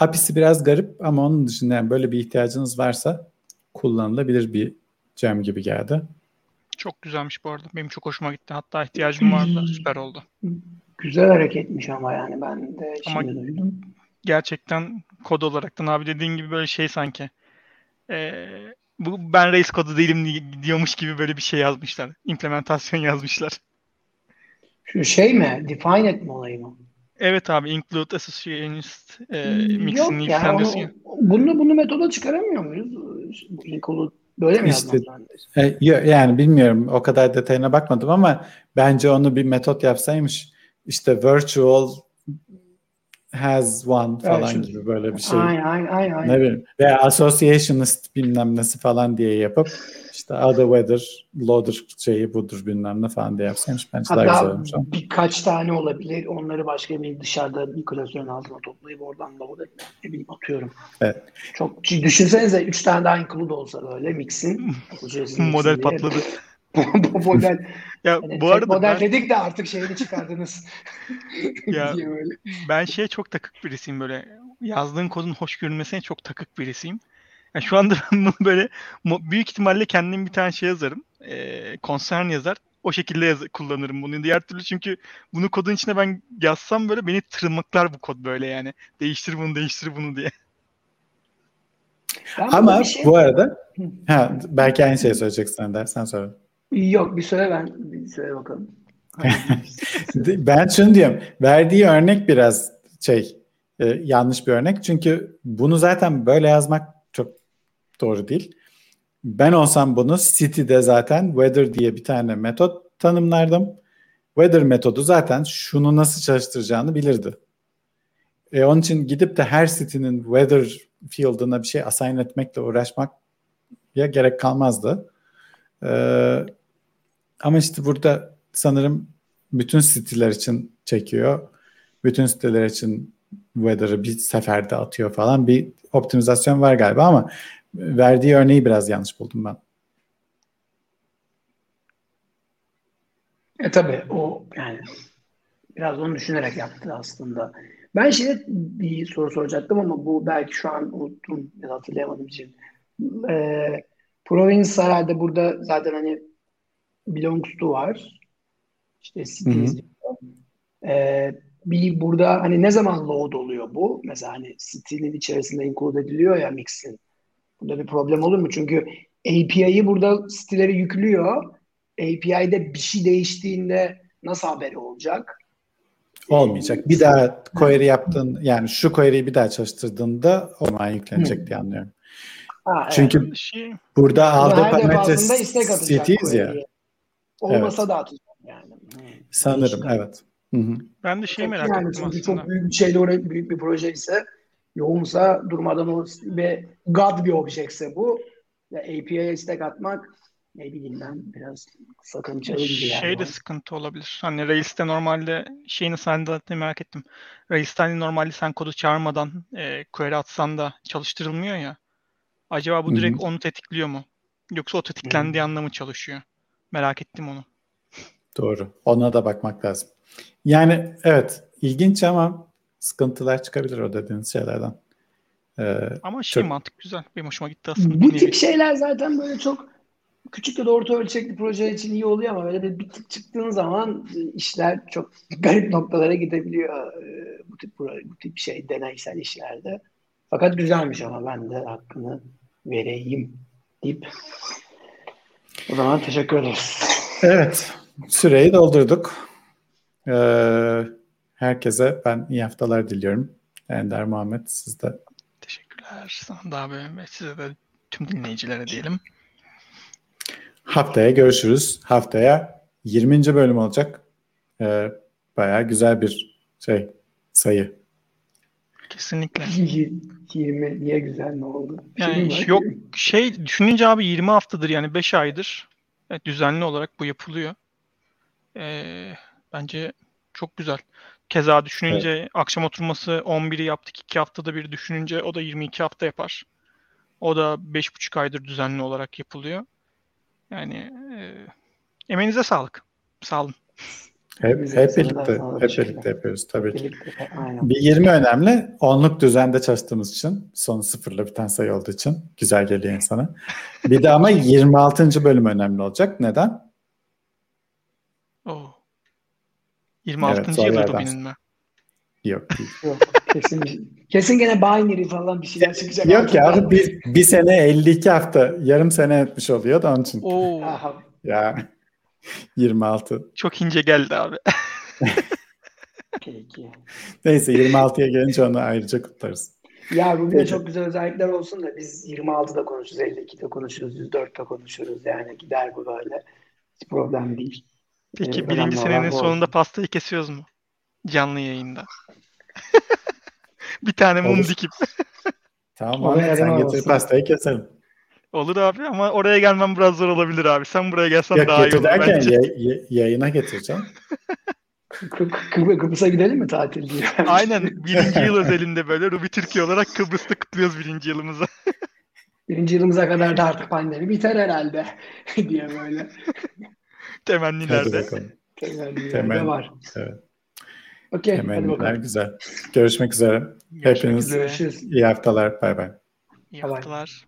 A P I'si biraz garip ama onun dışında yani böyle bir ihtiyacınız varsa kullanılabilir bir gem gibi geldi. Çok güzelmiş bu arada. Benim çok hoşuma gitti. Hatta ihtiyacım vardı. Süper oldu. Güzel hareketmiş ama yani ben de şimdi ama duydum. Gerçekten kod olaraktan abi dediğin gibi böyle şey sanki. Ee, bu ben Rails kodu değilim diyormuş gibi böyle bir şey yazmışlar. İmplementasyon yazmışlar. Şu şey mi? Define etme olayı mı? Evet abi. Include Associationist e, mix'ini yükseltiyorsun. Yani bunu, bunu metoda çıkaramıyor muyuz? Include böyle mi işte, yazdım? E, yani bilmiyorum. O kadar detayına bakmadım ama bence onu bir metot yapsaymış. İşte virtual has one falan evet, gibi böyle bir şey. Aynen aynen. Ay, ne ay. bileyim. Veya Associationist bilmem nesi falan diye yapıp İşte other weather, loader şeyi budur bilmem ne falan diye yapsaymış. Bence hatta daha güzel olmuş. Birkaç tane olabilir. Onları başka bir dışarıda bir klasörün altına toplayıp oradan load etmeyip atıyorum. Evet. Çok düşünsenize üç tane daha include olsa böyle mix'in. Model patladı. Bu model. Ya yani bu arada model ben... dedik de artık şeyini çıkardınız. Ya ben şeye çok takık birisiyim böyle. Yazdığın kodun hoş görünmesine çok takık birisiyim. Yani şu anda ben bunu böyle büyük ihtimalle kendim bir tane şey yazarım. E, concern yazar. O şekilde yaz- kullanırım bunu. Diğer türlü çünkü bunu kodun içine ben yazsam böyle beni tırmıklar bu kod böyle yani. Değiştir bunu, değiştir bunu diye. Ben ama şey... bu arada ha, belki aynı şeyi söyleyeceksin dersen söyle. Yok bir söyle ben. Bir söyle bakalım. Ben şunu diyorum. Verdiği örnek biraz şey e, yanlış bir örnek. Çünkü bunu zaten böyle yazmak doğru değil. Ben olsam bunu city'de zaten weather diye bir tane metot tanımlardım. Weather metodu zaten şunu nasıl çalıştıracağını bilirdi. E, onun için gidip de her city'nin weather field'ına bir şey assign etmekle uğraşmak ya gerek kalmazdı. Ee, ama işte burada sanırım bütün siteler için çekiyor. Bütün siteler için weather'ı bir seferde atıyor falan. Bir optimizasyon var galiba ama verdiği örneği biraz yanlış buldum ben. E tabii o yani biraz onu düşünerek yaptı aslında. Ben şimdi bir soru soracaktım ama bu belki şu an unuttum ya da hatırlayamadım için. Ee, Province herhalde burada zaten hani belongs to var. İşte cities. Ee, bir burada hani ne zaman load oluyor bu? Mesela hani city'nin içerisinde include ediliyor ya mix'in. Burada bir problem olur mu? Çünkü A P I'yi burada city'leri yüklüyor. A P I'de bir şey değiştiğinde nasıl haberi olacak? Olmayacak. Bir daha query yaptığın, yani şu query'yi bir daha çalıştırdığında o zaman yüklenecek diye anlıyorum. Ha, çünkü evet. Şey, burada aldığı parametre cities ya. Olmasa evet. Da atacağım yani. Sanırım işte. Evet. Hı-hı. Ben de şeyi merak yani ettim aslında. Çok büyük bir şeyle oraya büyük bir proje ise yoğunsa durmadan o ve God bir objekse bu. Ya A P I'ye istek atmak ne bileyim ben biraz sakıncalı gibi yani. Şey de sıkıntı olabilir. Hani Rails'te normalde şeyini sen de merak ettim. Rails'te normalde sen kodu çağırmadan e, query atsan da çalıştırılmıyor ya. Acaba bu direkt Hı-hı. onu tetikliyor mu? Yoksa o tetiklendiği Hı-hı. anlamı çalışıyor. Merak ettim onu. Doğru. Ona da bakmak lazım. Yani evet ilginç ama sıkıntılar çıkabilir o dediğiniz şeylerden. Ee, ama şey çok... mantık güzel. Benim hoşuma gitti aslında. Bu tip şeyler zaten böyle çok küçük ya da orta ölçekli proje için iyi oluyor ama böyle bir, bir tık çıktığın zaman işler çok garip noktalara gidebiliyor bu tip, bu tip şey deneysel işlerde. Fakat güzelmiş ama ben de hakkını vereyim deyip o zaman teşekkür ederiz. Evet. Süreyi doldurduk. Ee, herkese ben iyi haftalar diliyorum. Ender, Muhammed siz de. Teşekkürler. Sana da abi ve size de tüm dinleyicilere diyelim. Haftaya görüşürüz. Haftaya yirminci bölüm olacak. Ee, bayağı güzel bir şey sayı. Kesinlikle. yirmi niye güzel ne oldu? Yani şey yok şey düşününce abi yirmi haftadır yani beş aydır evet, düzenli olarak bu yapılıyor. Ee, bence çok güzel. Keza düşününce evet. Akşam oturması on biri yaptık iki haftada bir düşününce o da yirmi iki hafta yapar. O da beş buçuk aydır düzenli olarak yapılıyor. Yani e, emeğinize sağlık. Sağ olun. Hep, hep birlikte, hep birlikte yapıyoruz tabii ki. Bir yirmi önemli. Onluk düzende çalıştığımız için. Sonu sıfırla biten sayı olduğu için. Güzel geliyor insana. Bir de ama yirmi altıncı bölüm önemli olacak. Neden? Oh. yirmi altıncı evet, yılda da bilinme. Yok. Yok. Kesin, kesin gene binary falan bir şeyler çıkacak. Yok ya bir, bir sene elli iki hafta yarım sene etmiş oluyor da onun için. Oo. Ya yirmi altı. Çok ince geldi abi. Peki. Neyse yirmi altıya gelince onu ayrıca kutlarız. Ya Ruby'de çok güzel özellikler olsun da biz yirmi altıda konuşuruz, elli ikide konuşuruz, yüz dörtte konuşuruz yani gider bu böyle. Hiç problem değil. Peki ee, birinci senenin sonunda olsun. Pastayı kesiyoruz mu? Canlı yayında. Bir tane mum dikip. Tamam abi sen getir pastayı keselim. Olur abi ama oraya gelmem biraz zor olabilir abi. Sen buraya gelsen ya, daha iyi olur bence. Ya, yayına getireceğim. Kıbrıs'a gidelim mi tatil diye? Aynen. Birinci yıl özelinde böyle Ruby Türkiye olarak Kıbrıs'ta kutluyoruz birinci yılımızı. Birinci yılımıza kadar da artık pandemi biter herhalde diye böyle. Temennilerde. Temennilerde Temenni. Var. Evet. Okay, temenniler güzel. Görüşmek üzere. Görüşmek Hepiniz üzere. İyi haftalar. Bay bay. İyi haftalar.